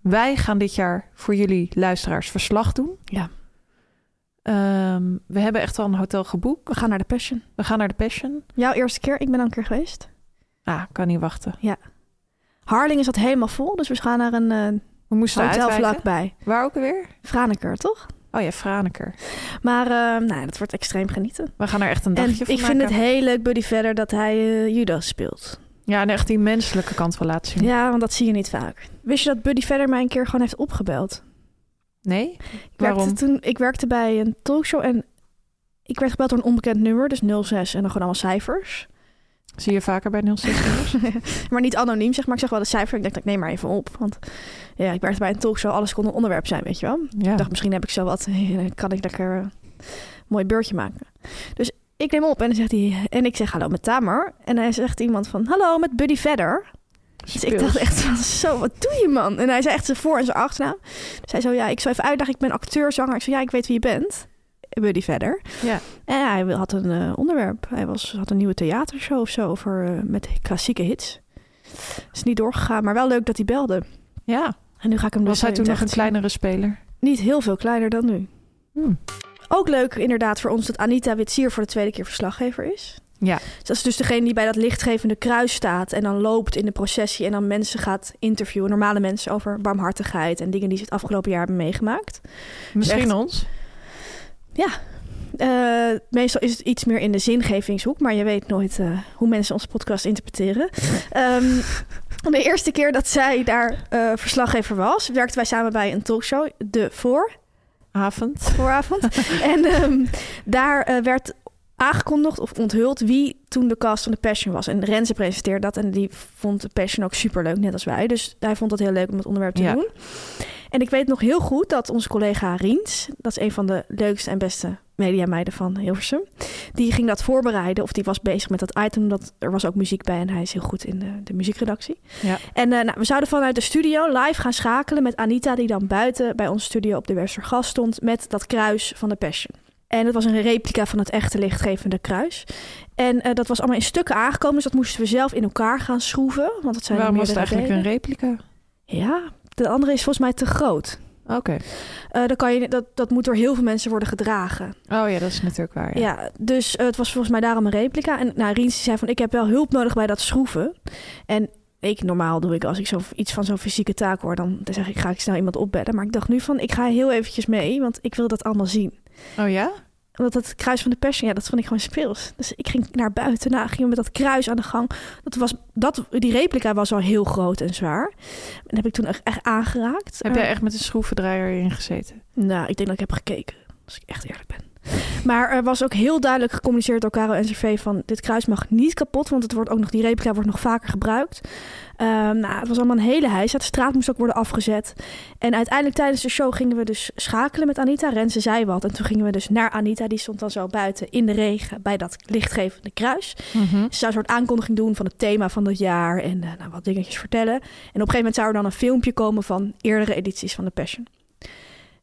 Wij gaan dit jaar voor jullie luisteraars verslag doen. Ja. Um, we hebben echt al een hotel geboekt. We gaan naar de Passion. We gaan naar de Passion. Jouw eerste keer, ik ben al een keer geweest. Ah, kan niet wachten. Ja. Harling is dat helemaal vol, dus we gaan naar een uh, we moesten hotel vlakbij. Waar ook alweer? Franeker, toch? Oh ja, Franeker. Maar uh, nou, dat wordt extreem genieten. We gaan er echt een dagje en van ik maken. Vind het heel leuk, Buddy Vedder, dat hij uh, Judas speelt. Ja, en echt die menselijke kant van laten zien. Ja, want dat zie je niet vaak. Wist je dat Buddy Vedder mij een keer gewoon heeft opgebeld? Nee? Ik Waarom? Werkte toen, ik werkte bij een talkshow en ik werd gebeld door een onbekend nummer. Dus nul zes en dan gewoon allemaal cijfers. Zie je vaker bij nul zes nummers? Maar niet anoniem, zeg maar. Ik zeg wel de cijfer. Ik dacht, nee, maar even op. Want ja, ik werkte bij een talkshow. Alles kon een onderwerp zijn, weet je wel. Ja. Ik dacht, misschien heb ik zo wat. Kan ik lekker een mooi beurtje maken. Dus ik neem op en, dan zegt hij, en ik zeg hallo met Tamer. En hij zegt iemand van hallo met Buddy Vedder. Speels. Dus ik dacht echt van zo, wat doe je man? En hij zei echt zijn voor- en zijn achternaam. Dus hij zo, ja, ik zou even uitdagen. Ik ben acteur, zanger. Ik zei, ja, ik weet wie je bent. Buddy Vedder. Ja. En ja, hij had een uh, onderwerp. Hij was, had een nieuwe theatershow of zo over, uh, met klassieke hits. Is niet doorgegaan, maar wel leuk dat hij belde. Ja. En nu ga ik hem was hij toen nog een kleinere speler? Niet heel veel kleiner dan nu. Hmm. Ook leuk inderdaad voor ons dat Anita Witsier voor de tweede keer verslaggever is. Ja. Dus dat is dus degene die bij dat lichtgevende kruis staat en dan loopt in de processie en dan mensen gaat interviewen, normale mensen over barmhartigheid en dingen die ze het afgelopen jaar hebben meegemaakt. Misschien dus echt, ons. Ja. Uh, meestal is het iets meer in de zingevingshoek, maar je weet nooit uh, hoe mensen onze podcast interpreteren. Um, de eerste keer dat zij daar uh, verslaggever was, werkten wij samen bij een talkshow, De Voor. Avond. Vooravond. En um, daar uh, werd aangekondigd of onthuld wie toen de cast van The Passion was. En Renze presenteerde dat en die vond The Passion ook superleuk, net als wij. Dus hij vond dat heel leuk om het onderwerp te ja. doen. En ik weet nog heel goed dat onze collega Riens, dat is een van de leukste en beste mediameiden van Hilversum, die ging dat voorbereiden of die was bezig met dat item. Dat, er was ook muziek bij en hij is heel goed in de, de muziekredactie. Ja. En uh, nou, we zouden vanuit de studio live gaan schakelen met Anita, die dan buiten bij onze studio op de Westergast stond met dat kruis van The Passion. En dat was een replica van het echte lichtgevende kruis. En uh, dat was allemaal in stukken aangekomen, dus dat moesten we zelf in elkaar gaan schroeven. Want dat zijn waarom was het eigenlijk delen. Een replica? Ja, de andere is volgens mij te groot. Oké. Okay. Uh, dan kan je dat, dat moet door heel veel mensen worden gedragen. Oh ja, dat is natuurlijk waar. Ja, ja dus uh, het was volgens mij daarom een replica. En nou, Riens zei van, ik heb wel hulp nodig bij dat schroeven. En ik normaal doe ik als ik zo, iets van zo'n fysieke taak hoor, dan, dan zeg ik, ga ik snel iemand opbellen. Maar ik dacht nu van, ik ga heel eventjes mee, want ik wil dat allemaal zien. Oh ja? Want dat kruis van de Passion, ja, dat vond ik gewoon speels. Dus ik ging naar buiten, nou, ging met dat kruis aan de gang. Dat was, dat, die replica was al heel groot en zwaar. En dat heb ik toen echt, echt aangeraakt. Heb jij echt met een schroevendraaier in gezeten? Nou, ik denk dat ik heb gekeken, als ik echt eerlijk ben. Maar er was ook heel duidelijk gecommuniceerd door Caro en C V van dit kruis mag niet kapot, want het wordt ook nog, die replica wordt nog vaker gebruikt. Uh, nou, het was allemaal een hele heisa. De straat moest ook worden afgezet. En uiteindelijk tijdens de show gingen we dus schakelen met Anita. Renze zei wat. En toen gingen we dus naar Anita. Die stond dan zo buiten in de regen bij dat lichtgevende kruis. Mm-hmm. Ze zou een soort aankondiging doen van het thema van dat jaar. En uh, nou, wat dingetjes vertellen. En op een gegeven moment zou er dan een filmpje komen van eerdere edities van The Passion.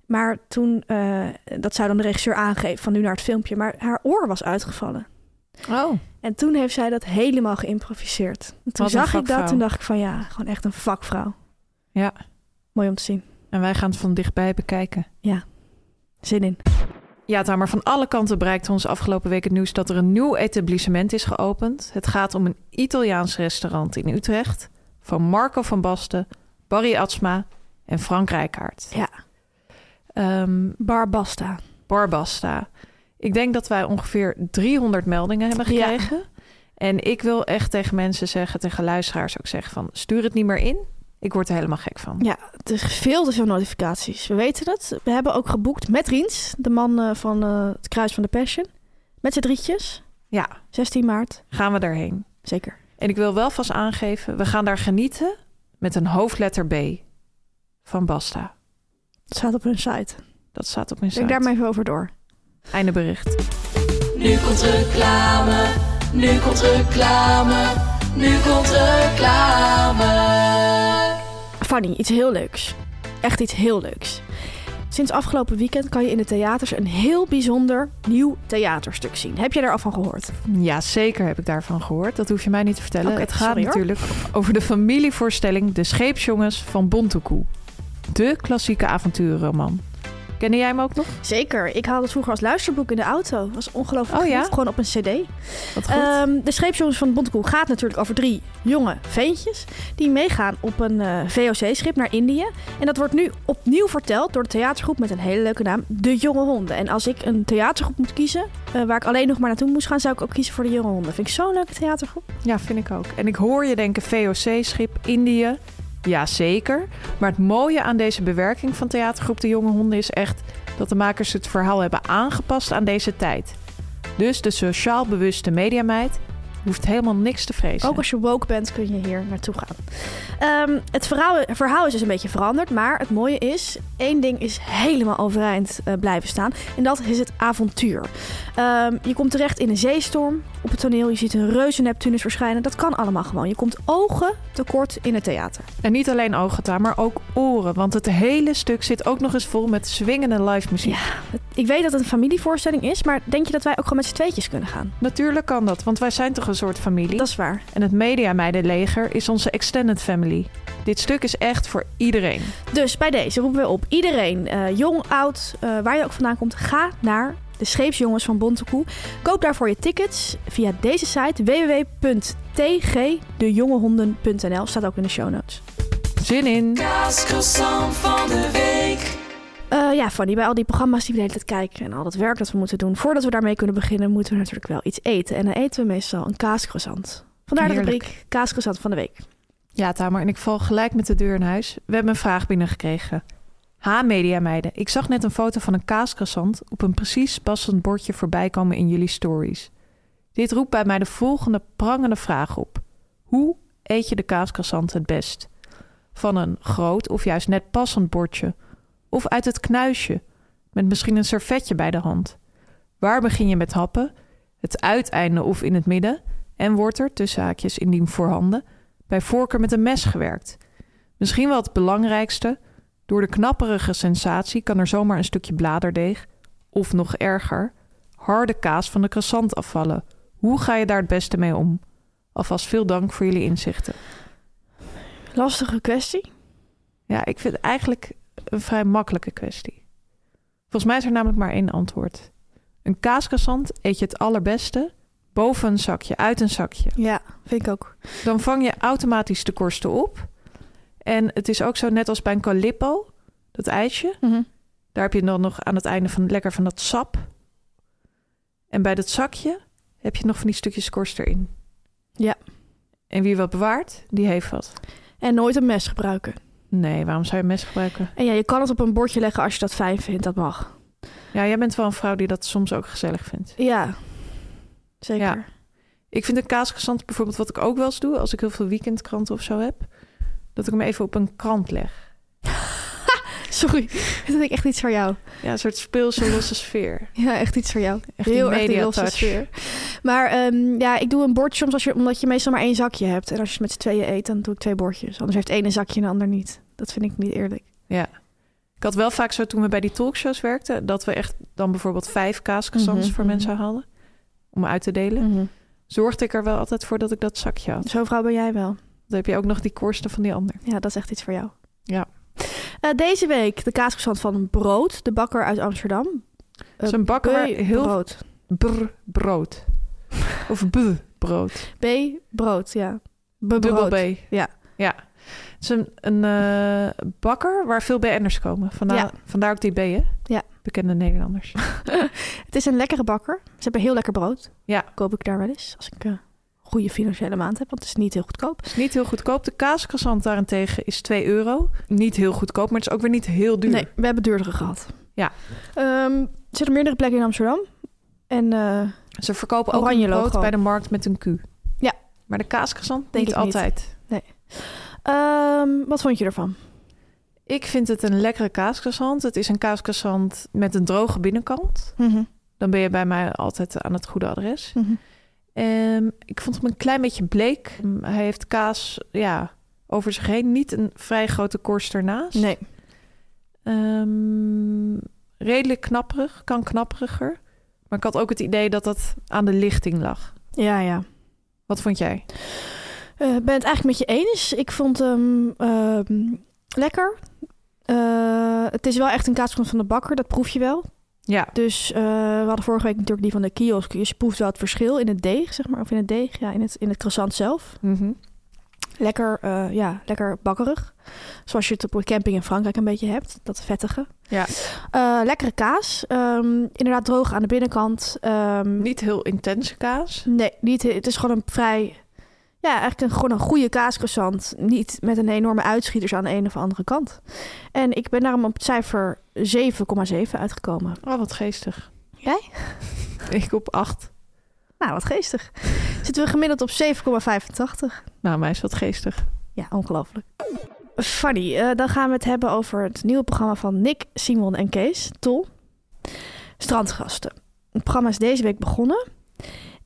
Maar toen, uh, dat zou dan de regisseur aangeven van nu naar het filmpje. Maar haar oor was uitgevallen. Oh. En toen heeft zij dat helemaal geïmproviseerd. En toen zag vakvrouw. ik dat, toen dacht ik van ja, gewoon echt een vakvrouw. Ja. Mooi om te zien. En wij gaan het van dichtbij bekijken. Ja, zin in. Ja, Tamer, van alle kanten bereikt ons afgelopen week het nieuws dat er een nieuw etablissement is geopend. Het gaat om een Italiaans restaurant in Utrecht van Marco van Basten, Barry Atsma en Frank Rijkaard. Ja. Um, Bar Basta. Bar Basta. Ik denk dat wij ongeveer driehonderd meldingen hebben gekregen. Ja. En ik wil echt tegen mensen zeggen, tegen luisteraars ook zeggen van stuur het niet meer in. Ik word er helemaal gek van. Ja, het is veel te veel notificaties. We weten het. We hebben ook geboekt met Riens, de man van uh, het Kruis van de Passion. Met z'n drietjes. Ja. zestien maart. Gaan we daarheen. Zeker. En ik wil wel vast aangeven, we gaan daar genieten met een hoofdletter B van Basta. Dat staat op hun site. Dat staat op hun site. Ik daar maar even over door. Einde bericht. Nu komt reclame. Nu komt reclame. Nu komt reclame. Fanny, iets heel leuks. Echt iets heel leuks. Sinds afgelopen weekend kan je in de theaters een heel bijzonder nieuw theaterstuk zien. Heb je daar al van gehoord? Ja, zeker heb ik daarvan gehoord. Dat hoef je mij niet te vertellen. Okay, het gaat sorry, natuurlijk hoor. Over de familievoorstelling De Scheepsjongens van Bontekoe. De klassieke avonturenroman. Kende jij hem ook nog? Zeker. Ik haalde het vroeger als luisterboek in de auto. Dat was ongelooflijk. Oh, ja? Gewoon op een cd. Wat goed. Um, de Scheepsjongens van Bontekoe gaat natuurlijk over drie jonge veentjes die meegaan op een uh, V O C-schip naar Indië. En dat wordt nu opnieuw verteld door de theatergroep met een hele leuke naam, De Jonge Honden. En als ik een theatergroep moet kiezen, uh, waar ik alleen nog maar naartoe moest gaan, zou ik ook kiezen voor De Jonge Honden. Vind ik zo'n leuke theatergroep. Ja, vind ik ook. En ik hoor je denken V O C-schip, Indië. Ja, zeker. Maar het mooie aan deze bewerking van theatergroep De Jonge Honden is echt dat de makers het verhaal hebben aangepast aan deze tijd. Dus de sociaal bewuste mediameid hoeft helemaal niks te vrezen. Ook als je woke bent kun je hier naartoe gaan. Um, het verhaal, verhaal is dus een beetje veranderd, maar het mooie is, één ding is helemaal overeind uh, blijven staan. En dat is het avontuur. Um, je komt terecht in een zeestorm op het toneel. Je ziet een reuze Neptunus verschijnen. Dat kan allemaal gewoon. Je komt ogen tekort in het theater. En niet alleen ogen, daar, maar ook oren. Want het hele stuk zit ook nog eens vol met swingende live muziek. Ja, ik weet dat het een familievoorstelling is, maar denk je dat wij ook gewoon met z'n tweetjes kunnen gaan? Natuurlijk kan dat, want wij zijn toch een soort familie? Dat is waar. En het Mediameidenleger is onze extended family. Dit stuk is echt voor iedereen. Dus bij deze roepen we op. Iedereen, uh, jong, oud, uh, waar je ook vandaan komt, ga naar De Scheepsjongens van Bontekoe. Koop daarvoor je tickets via deze site w w w punt t g de jonge honden punt n l. Staat ook in de show notes. Zin in. Kaascroissant van de week. Uh, ja, Fanny, bij al die programma's die we de hele tijd kijken en al dat werk dat we moeten doen, voordat we daarmee kunnen beginnen, moeten we natuurlijk wel iets eten. En dan eten we meestal een kaascroissant. Vandaar de rubriek Kaascroissant van de week. Ja, Tamer, en ik val gelijk met de deur in huis. We hebben een vraag binnengekregen. Ha, mediameiden. Ik zag net een foto van een kaascroissant op een precies passend bordje voorbij komen in jullie stories. Dit roept bij mij de volgende prangende vraag op. Hoe eet je de kaascroissant het best? Van een groot of juist net passend bordje? Of uit het knuisje, met misschien een servetje bij de hand? Waar begin je met happen? Het uiteinde of in het midden? En wordt er, tussen haakjes indien voorhanden, bij voorkeur met een mes gewerkt? Misschien wel het belangrijkste, door de knapperige sensatie kan er zomaar een stukje bladerdeeg, of nog erger, harde kaas van de croissant afvallen. Hoe ga je daar het beste mee om? Alvast veel dank voor jullie inzichten. Lastige kwestie. Ja, ik vind het eigenlijk een vrij makkelijke kwestie. Volgens mij is er namelijk maar één antwoord. Een kaascroissant eet je het allerbeste boven een zakje, uit een zakje. Ja, vind ik ook. Dan vang je automatisch de korsten op. En het is ook zo, net als bij een calippo, dat ijsje. Mm-hmm. Daar heb je dan nog aan het einde van lekker van dat sap. En bij dat zakje heb je nog van die stukjes korst erin. Ja. En wie wat bewaart, die heeft wat. En nooit een mes gebruiken. Nee, waarom zou je een mes gebruiken? En ja, je kan het op een bordje leggen als je dat fijn vindt, dat mag. Ja, jij bent wel een vrouw die dat soms ook gezellig vindt. Ja, zeker. Ja. Ik vind een kaasgezant bijvoorbeeld, wat ik ook wel eens doe... als ik heel veel weekendkranten of zo heb... dat ik hem even op een krant leg. Sorry, dat vind ik echt iets voor jou. Ja, een soort speelse losse sfeer. Ja, echt iets voor jou. Echt heel erg die losse sfeer. Maar um, ja, ik doe een bordje soms als je, omdat je meestal maar één zakje hebt. En als je het met z'n tweeën eet, dan doe ik twee bordjes. Anders heeft één een zakje en de ander niet. Dat vind ik niet eerlijk. Ja. Ik had wel vaak zo toen we bij die talkshows werkten... dat we echt dan bijvoorbeeld vijf kaasgezants mm-hmm. voor mensen hadden. Om uit te delen. Mm-hmm. Zorgde ik er wel altijd voor dat ik dat zakje had. Zo'n vrouw ben jij wel. Dan heb je ook nog die korsten van die ander. Ja, dat is echt iets voor jou. Ja. Uh, deze week de kaasgezant van Brood, de bakker uit Amsterdam. Uh, dat is een bakker waar heel... Brood. Br, brood. Of b, brood. B, brood, ja. B, brood. Dubbel B. Ja. Ja. Het is een, een uh, bakker waar veel B N'ers komen. Vandaar, ja. vandaar ook die B'en. Ja. Bekende Nederlanders. Het is een lekkere bakker. Ze hebben heel lekker brood. Ja. Koop ik daar wel eens als ik... Uh... goede financiële maand heb, want het is niet heel goedkoop. Het is niet heel goedkoop. De kaascroissant daarentegen is twee euro. Niet heel goedkoop, maar het is ook weer niet heel duur. Nee, we hebben duurdere gehad. Ja. Um, er zitten meerdere plekken in Amsterdam. En uh, ze verkopen ook oranje brood logo bij de markt met een Q. Ja. Maar de kaascroissant denk ik altijd. Niet. Nee. Um, wat vond je ervan? Ik vind het een lekkere kaascroissant. Het is een kaascroissant met een droge binnenkant. Mm-hmm. Dan ben je bij mij altijd aan het goede adres. Mm-hmm. Um, ik vond hem een klein beetje bleek. Um, hij heeft kaas ja, over zich heen. Niet een vrij grote korst ernaast. Nee. Um, redelijk knapperig. Kan knapperiger. Maar ik had ook het idee dat dat aan de lichting lag. Ja, ja. Wat vond jij? Ik uh, ben het eigenlijk met je eens. Ik vond hem uh, lekker. Uh, het is wel echt een kaasgrond van de bakker. Dat proef je wel. Ja. Dus uh, we hadden vorige week natuurlijk die van de kiosk. Dus je proeft wel het verschil in het deeg, zeg maar. Of in het deeg, ja, in het, in het croissant zelf. Mm-hmm. Lekker, uh, ja, lekker bakkerig. Zoals je het op een camping in Frankrijk een beetje hebt. Dat vettige. Ja. Uh, lekkere kaas. Um, inderdaad droog aan de binnenkant. Um, niet heel intense kaas. Nee, niet, het is gewoon een vrij... Ja, eigenlijk een, gewoon een goede kaascroissant. Niet met een enorme uitschieters aan de een of andere kant. En ik ben daarom op het cijfer zeven komma zeven uitgekomen. Oh, wat geestig. Jij? Ik op acht. Nou, wat geestig. Zitten we gemiddeld op zeven komma vijfentachtig. Nou, mij is wat geestig. Ja, ongelooflijk. Fanny, uh, dan gaan we het hebben over het nieuwe programma van Nick, Simon en Kees. Tol. Strandgasten. Het programma is deze week begonnen...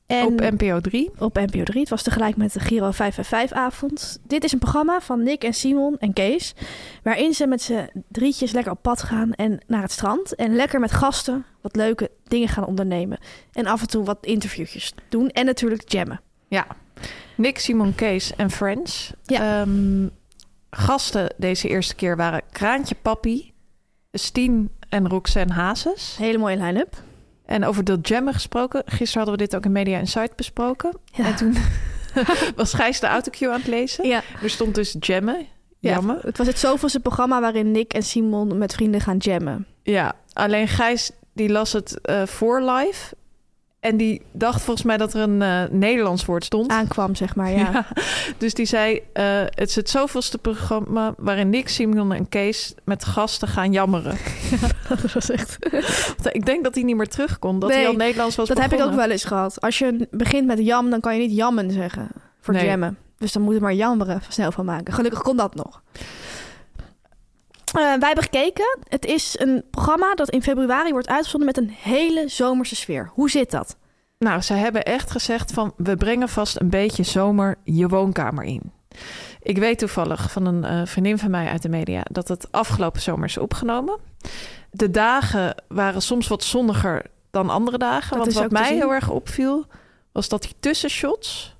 En op N P O drie. Op N P O drie. Het was tegelijk met de Giro vijf vijf vijf-avond. Dit is een programma van Nick en Simon en Kees... waarin ze met z'n drietjes lekker op pad gaan en naar het strand... en lekker met gasten wat leuke dingen gaan ondernemen. En af en toe wat interviewtjes doen en natuurlijk jammen. Ja, Nick, Simon, Kees en Friends. Ja. Um, gasten deze eerste keer waren Kraantje Papi, Stien en Roxanne Hazes. Hele mooie line-up. En over dat jammen gesproken. Gisteren hadden we dit ook in Media Insight besproken. Ja. En toen was Gijs de autocue aan het lezen. Ja. Er stond dus jammen. Jammen. Ja, het was het zoveelste programma waarin Nick en Simon met vrienden gaan jammen. Ja, alleen Gijs die las het uh, voor live. En die dacht volgens mij dat er een uh, Nederlands woord stond. Aankwam, zeg maar, ja. ja. Dus die zei, uh, het is het zoveelste programma... waarin Nick, Simon en Kees met gasten gaan jammeren. Ja, dat was echt... Ik denk dat hij niet meer terug kon, dat nee, hij al Nederlands was dat begonnen. Heb ik ook wel eens gehad. Als je begint met jam, dan kan je niet jammen zeggen voor nee. jammen. Dus dan moet je maar jammeren snel van maken. Gelukkig kon dat nog. Uh, wij hebben gekeken. Het is een programma dat in februari wordt uitgezonden met een hele zomerse sfeer. Hoe zit dat? Nou, ze hebben echt gezegd van... we brengen vast een beetje zomer je woonkamer in. Ik weet toevallig van een uh, vriendin van mij uit de media... dat het afgelopen zomer is opgenomen. De dagen waren soms wat zonniger dan andere dagen. Dat want wat mij heel erg opviel... was dat die tussenshots...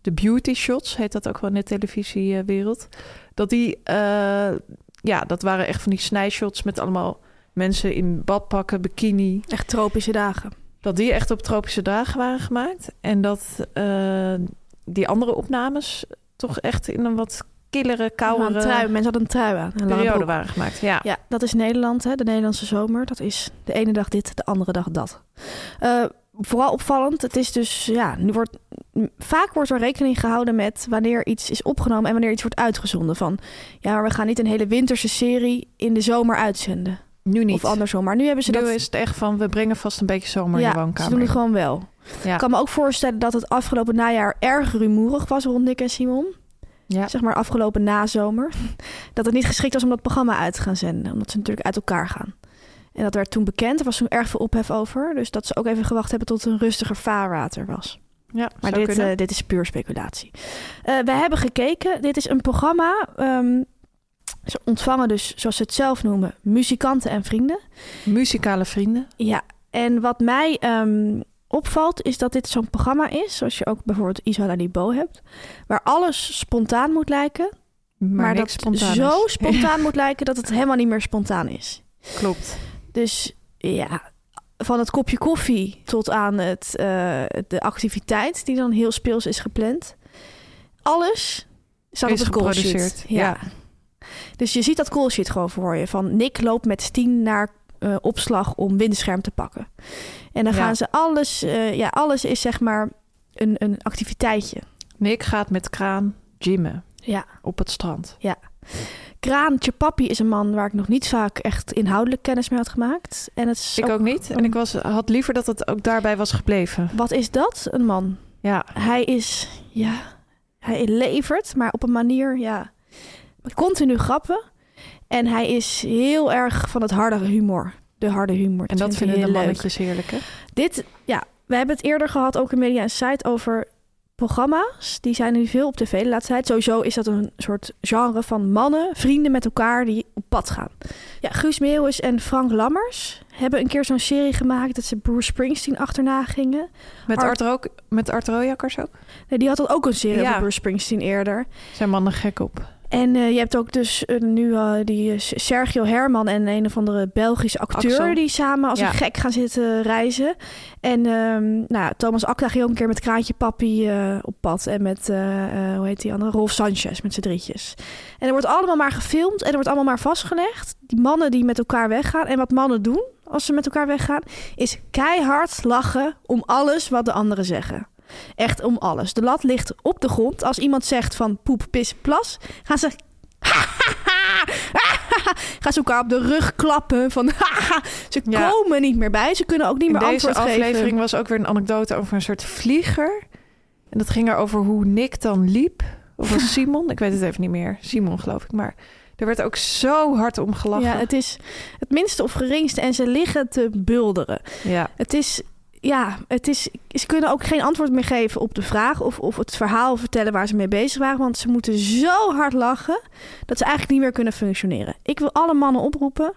de beauty shots, heet dat ook wel in de televisiewereld... dat die... Uh, Ja, dat waren echt van die snijshots met allemaal mensen in badpakken, bikini. Echt tropische dagen. Dat die echt op tropische dagen waren gemaakt. En dat uh, die andere opnames toch echt in een wat killere, koudere... Trui, mensen hadden een trui aan. Een periode waren gemaakt, ja. Ja, dat is Nederland, hè, de Nederlandse zomer. Dat is de ene dag dit, de andere dag dat. Uh, vooral opvallend. Het is dus, ja, nu wordt, vaak wordt er rekening gehouden met wanneer iets is opgenomen en wanneer iets wordt uitgezonden. Van, ja, maar we gaan niet een hele winterse serie in de zomer uitzenden. Nu niet. Of andersom. Maar nu hebben ze nu dat... Nu is het echt van, we brengen vast een beetje zomer ja, in de woonkamer. Ja, ze doen het gewoon wel. Ja. Ik kan me ook voorstellen dat het afgelopen najaar erg rumoerig was rond Nick en Simon. Ja. Zeg maar afgelopen nazomer. Dat het niet geschikt was om dat programma uit te gaan zenden. Omdat ze natuurlijk uit elkaar gaan. En dat werd toen bekend. Er was toen erg veel ophef over. Dus dat ze ook even gewacht hebben tot een rustiger vaarwater was. Ja, maar dit, uh, dit is puur speculatie. Uh, we hebben gekeken. Dit is een programma... Um, Ze ontvangen dus, zoals ze het zelf noemen, muzikanten en vrienden. Muzikale vrienden. Ja, en wat mij um, opvalt is dat dit zo'n programma is... zoals je ook bijvoorbeeld Isa Hoes hebt... waar alles spontaan moet lijken... maar, maar dat spontaan zo is. spontaan moet lijken dat het helemaal niet meer spontaan is. Klopt. Dus ja, van het kopje koffie tot aan het, uh, de activiteit... die dan heel speels is gepland. Alles staat is op het geproduceerd. Ja. ja. Dus je ziet dat cool shit gewoon voor je. Van Nick loopt met Stien naar uh, opslag om windscherm te pakken. En dan ja. gaan ze alles... Uh, ja, alles is zeg maar een, een activiteitje. Nick gaat met Kraan gymmen ja. op het strand. Ja. Kraan Tjepapi is een man waar ik nog niet vaak echt inhoudelijk kennis mee had gemaakt. En het is ik ook, ook niet. Een... En ik was, had liever dat het ook daarbij was gebleven. Wat is dat, een man? Ja. Hij is... Ja, hij levert, maar op een manier... ja. Continu grappen. En hij is heel erg van het harde humor. De harde humor. Dat en dat vinden de mannetjes leuk. Heerlijk, hè? Dit, ja. We hebben het eerder gehad, ook in Media en Site, over programma's. Die zijn nu veel op tv de laatste tijd. Sowieso is dat een soort genre van mannen, vrienden met elkaar die op pad gaan. Ja, Guus Meeuwis en Frank Lammers hebben een keer zo'n serie gemaakt... dat ze Bruce Springsteen achterna gingen. Met Art, Art, ook, met Art Rooijakkers ook? Nee, die had ook een serie ja. over Bruce Springsteen eerder. Zijn mannen gek op. En uh, je hebt ook dus uh, nu uh, die Sergio Herman en een of andere Belgische acteur... Axel. Die samen als ja. een gek gaan zitten reizen. En um, nou, Thomas Akda ging ook een keer met Kraantje Papi uh, op pad. En met, uh, uh, hoe heet die andere, Rolf Sanchez met z'n drietjes. En er wordt allemaal maar gefilmd en er wordt allemaal maar vastgelegd. Die mannen die met elkaar weggaan en wat mannen doen als ze met elkaar weggaan... is keihard lachen om alles wat de anderen zeggen. Echt om alles. De lat ligt op de grond. Als iemand zegt van poep, pis, plas, gaan ze... gaan ze elkaar op de rug klappen. Van ze ja. komen niet meer bij. Ze kunnen ook niet in meer antwoord geven. Deze aflevering was ook weer een anekdote over een soort vlieger. En dat ging er over hoe Nick dan liep. Of was Simon? Ik weet het even niet meer. Simon geloof ik, maar... Er werd ook zo hard om gelachen. Ja, het is het minste of geringste. En ze liggen te bulderen. Ja. Het is... Ja, het is, ze kunnen ook geen antwoord meer geven op de vraag... Of, of het verhaal vertellen waar ze mee bezig waren. Want ze moeten zo hard lachen... dat ze eigenlijk niet meer kunnen functioneren. Ik wil alle mannen oproepen...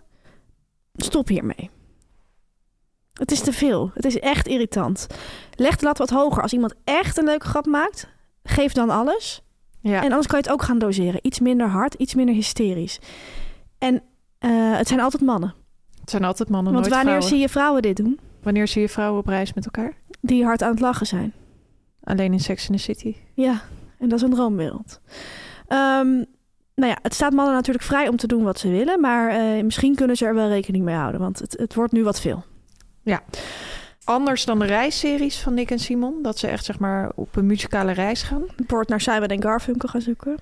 stop hiermee. Het is te veel. Het is echt irritant. Leg de lat wat hoger. Als iemand echt een leuke grap maakt... geef dan alles. Ja. En anders kan je het ook gaan doseren. Iets minder hard, iets minder hysterisch. En uh, het zijn altijd mannen. Het zijn altijd mannen, want nooit vrouwen. Want wanneer zie je vrouwen dit doen... Wanneer zie je vrouwen op reis met elkaar? Die hard aan het lachen zijn. Alleen in Sex in the City. Ja, en dat is een droomwereld. Um, nou ja, het staat mannen natuurlijk vrij om te doen wat ze willen. Maar uh, misschien kunnen ze er wel rekening mee houden. Want het, het wordt nu wat veel. Ja. Anders dan de reisseries van Nick en Simon. Dat ze echt zeg maar op een muzikale reis gaan. Bijvoorbeeld naar Simon en Garfunkel gaan zoeken.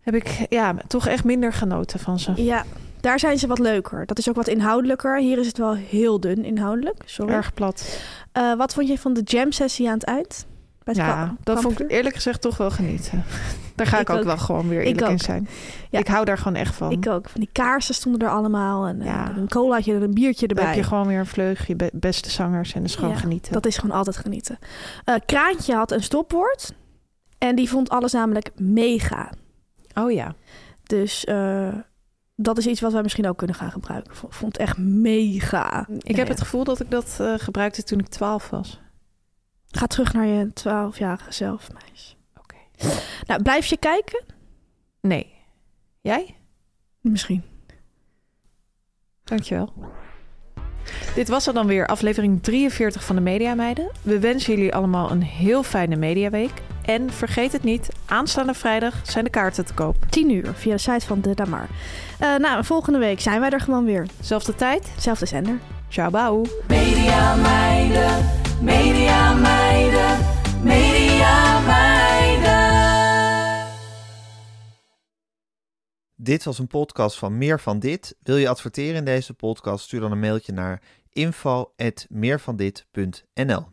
Heb ik ja, toch echt minder genoten van ze. Ja. Daar zijn ze wat leuker. Dat is ook wat inhoudelijker. Hier is het wel heel dun inhoudelijk. Sorry. Erg plat. Uh, wat vond je van de jam-sessie aan het eind? Bij het ja, kamp- dat vond ik eerlijk gezegd toch wel genieten. Daar ga ik, ik ook, ook wel gewoon weer eerlijk in zijn. Ja. Ik hou daar gewoon echt van. Ik ook. Van die kaarsen stonden er allemaal. En ja. een colaatje en een biertje erbij. Dan heb je gewoon weer een vleugje. Be- beste zangers. En dat is gewoon ja, genieten. Dat is gewoon altijd genieten. Uh, Kraantje had een stopwoord. En die vond alles namelijk mega. Oh ja. Dus... Uh, dat is iets wat wij misschien ook kunnen gaan gebruiken. Ik vond het echt mega. Ik ja, heb ja. het gevoel dat ik dat uh, gebruikte toen ik twaalf was. Ga terug naar je twaalfjarige zelf, meis. Oké. Okay. Nou, blijf je kijken? Nee. Jij? Misschien. Dankjewel. Dit was er dan weer, aflevering drieënveertig van de Media Meiden. We wensen jullie allemaal een heel fijne mediaweek. En vergeet het niet, aanstaande vrijdag zijn de kaarten te koop. tien uur via de site van De Lamar. Uh, nou, volgende week zijn wij er gewoon weer. Zelfde tijd, zelfde zender. Ciao, bau. Media Meiden. Media meiden, media meiden. Dit was een podcast van Meer van Dit. Wil je adverteren in deze podcast? Stuur dan een mailtje naar info at meervandit punt n l.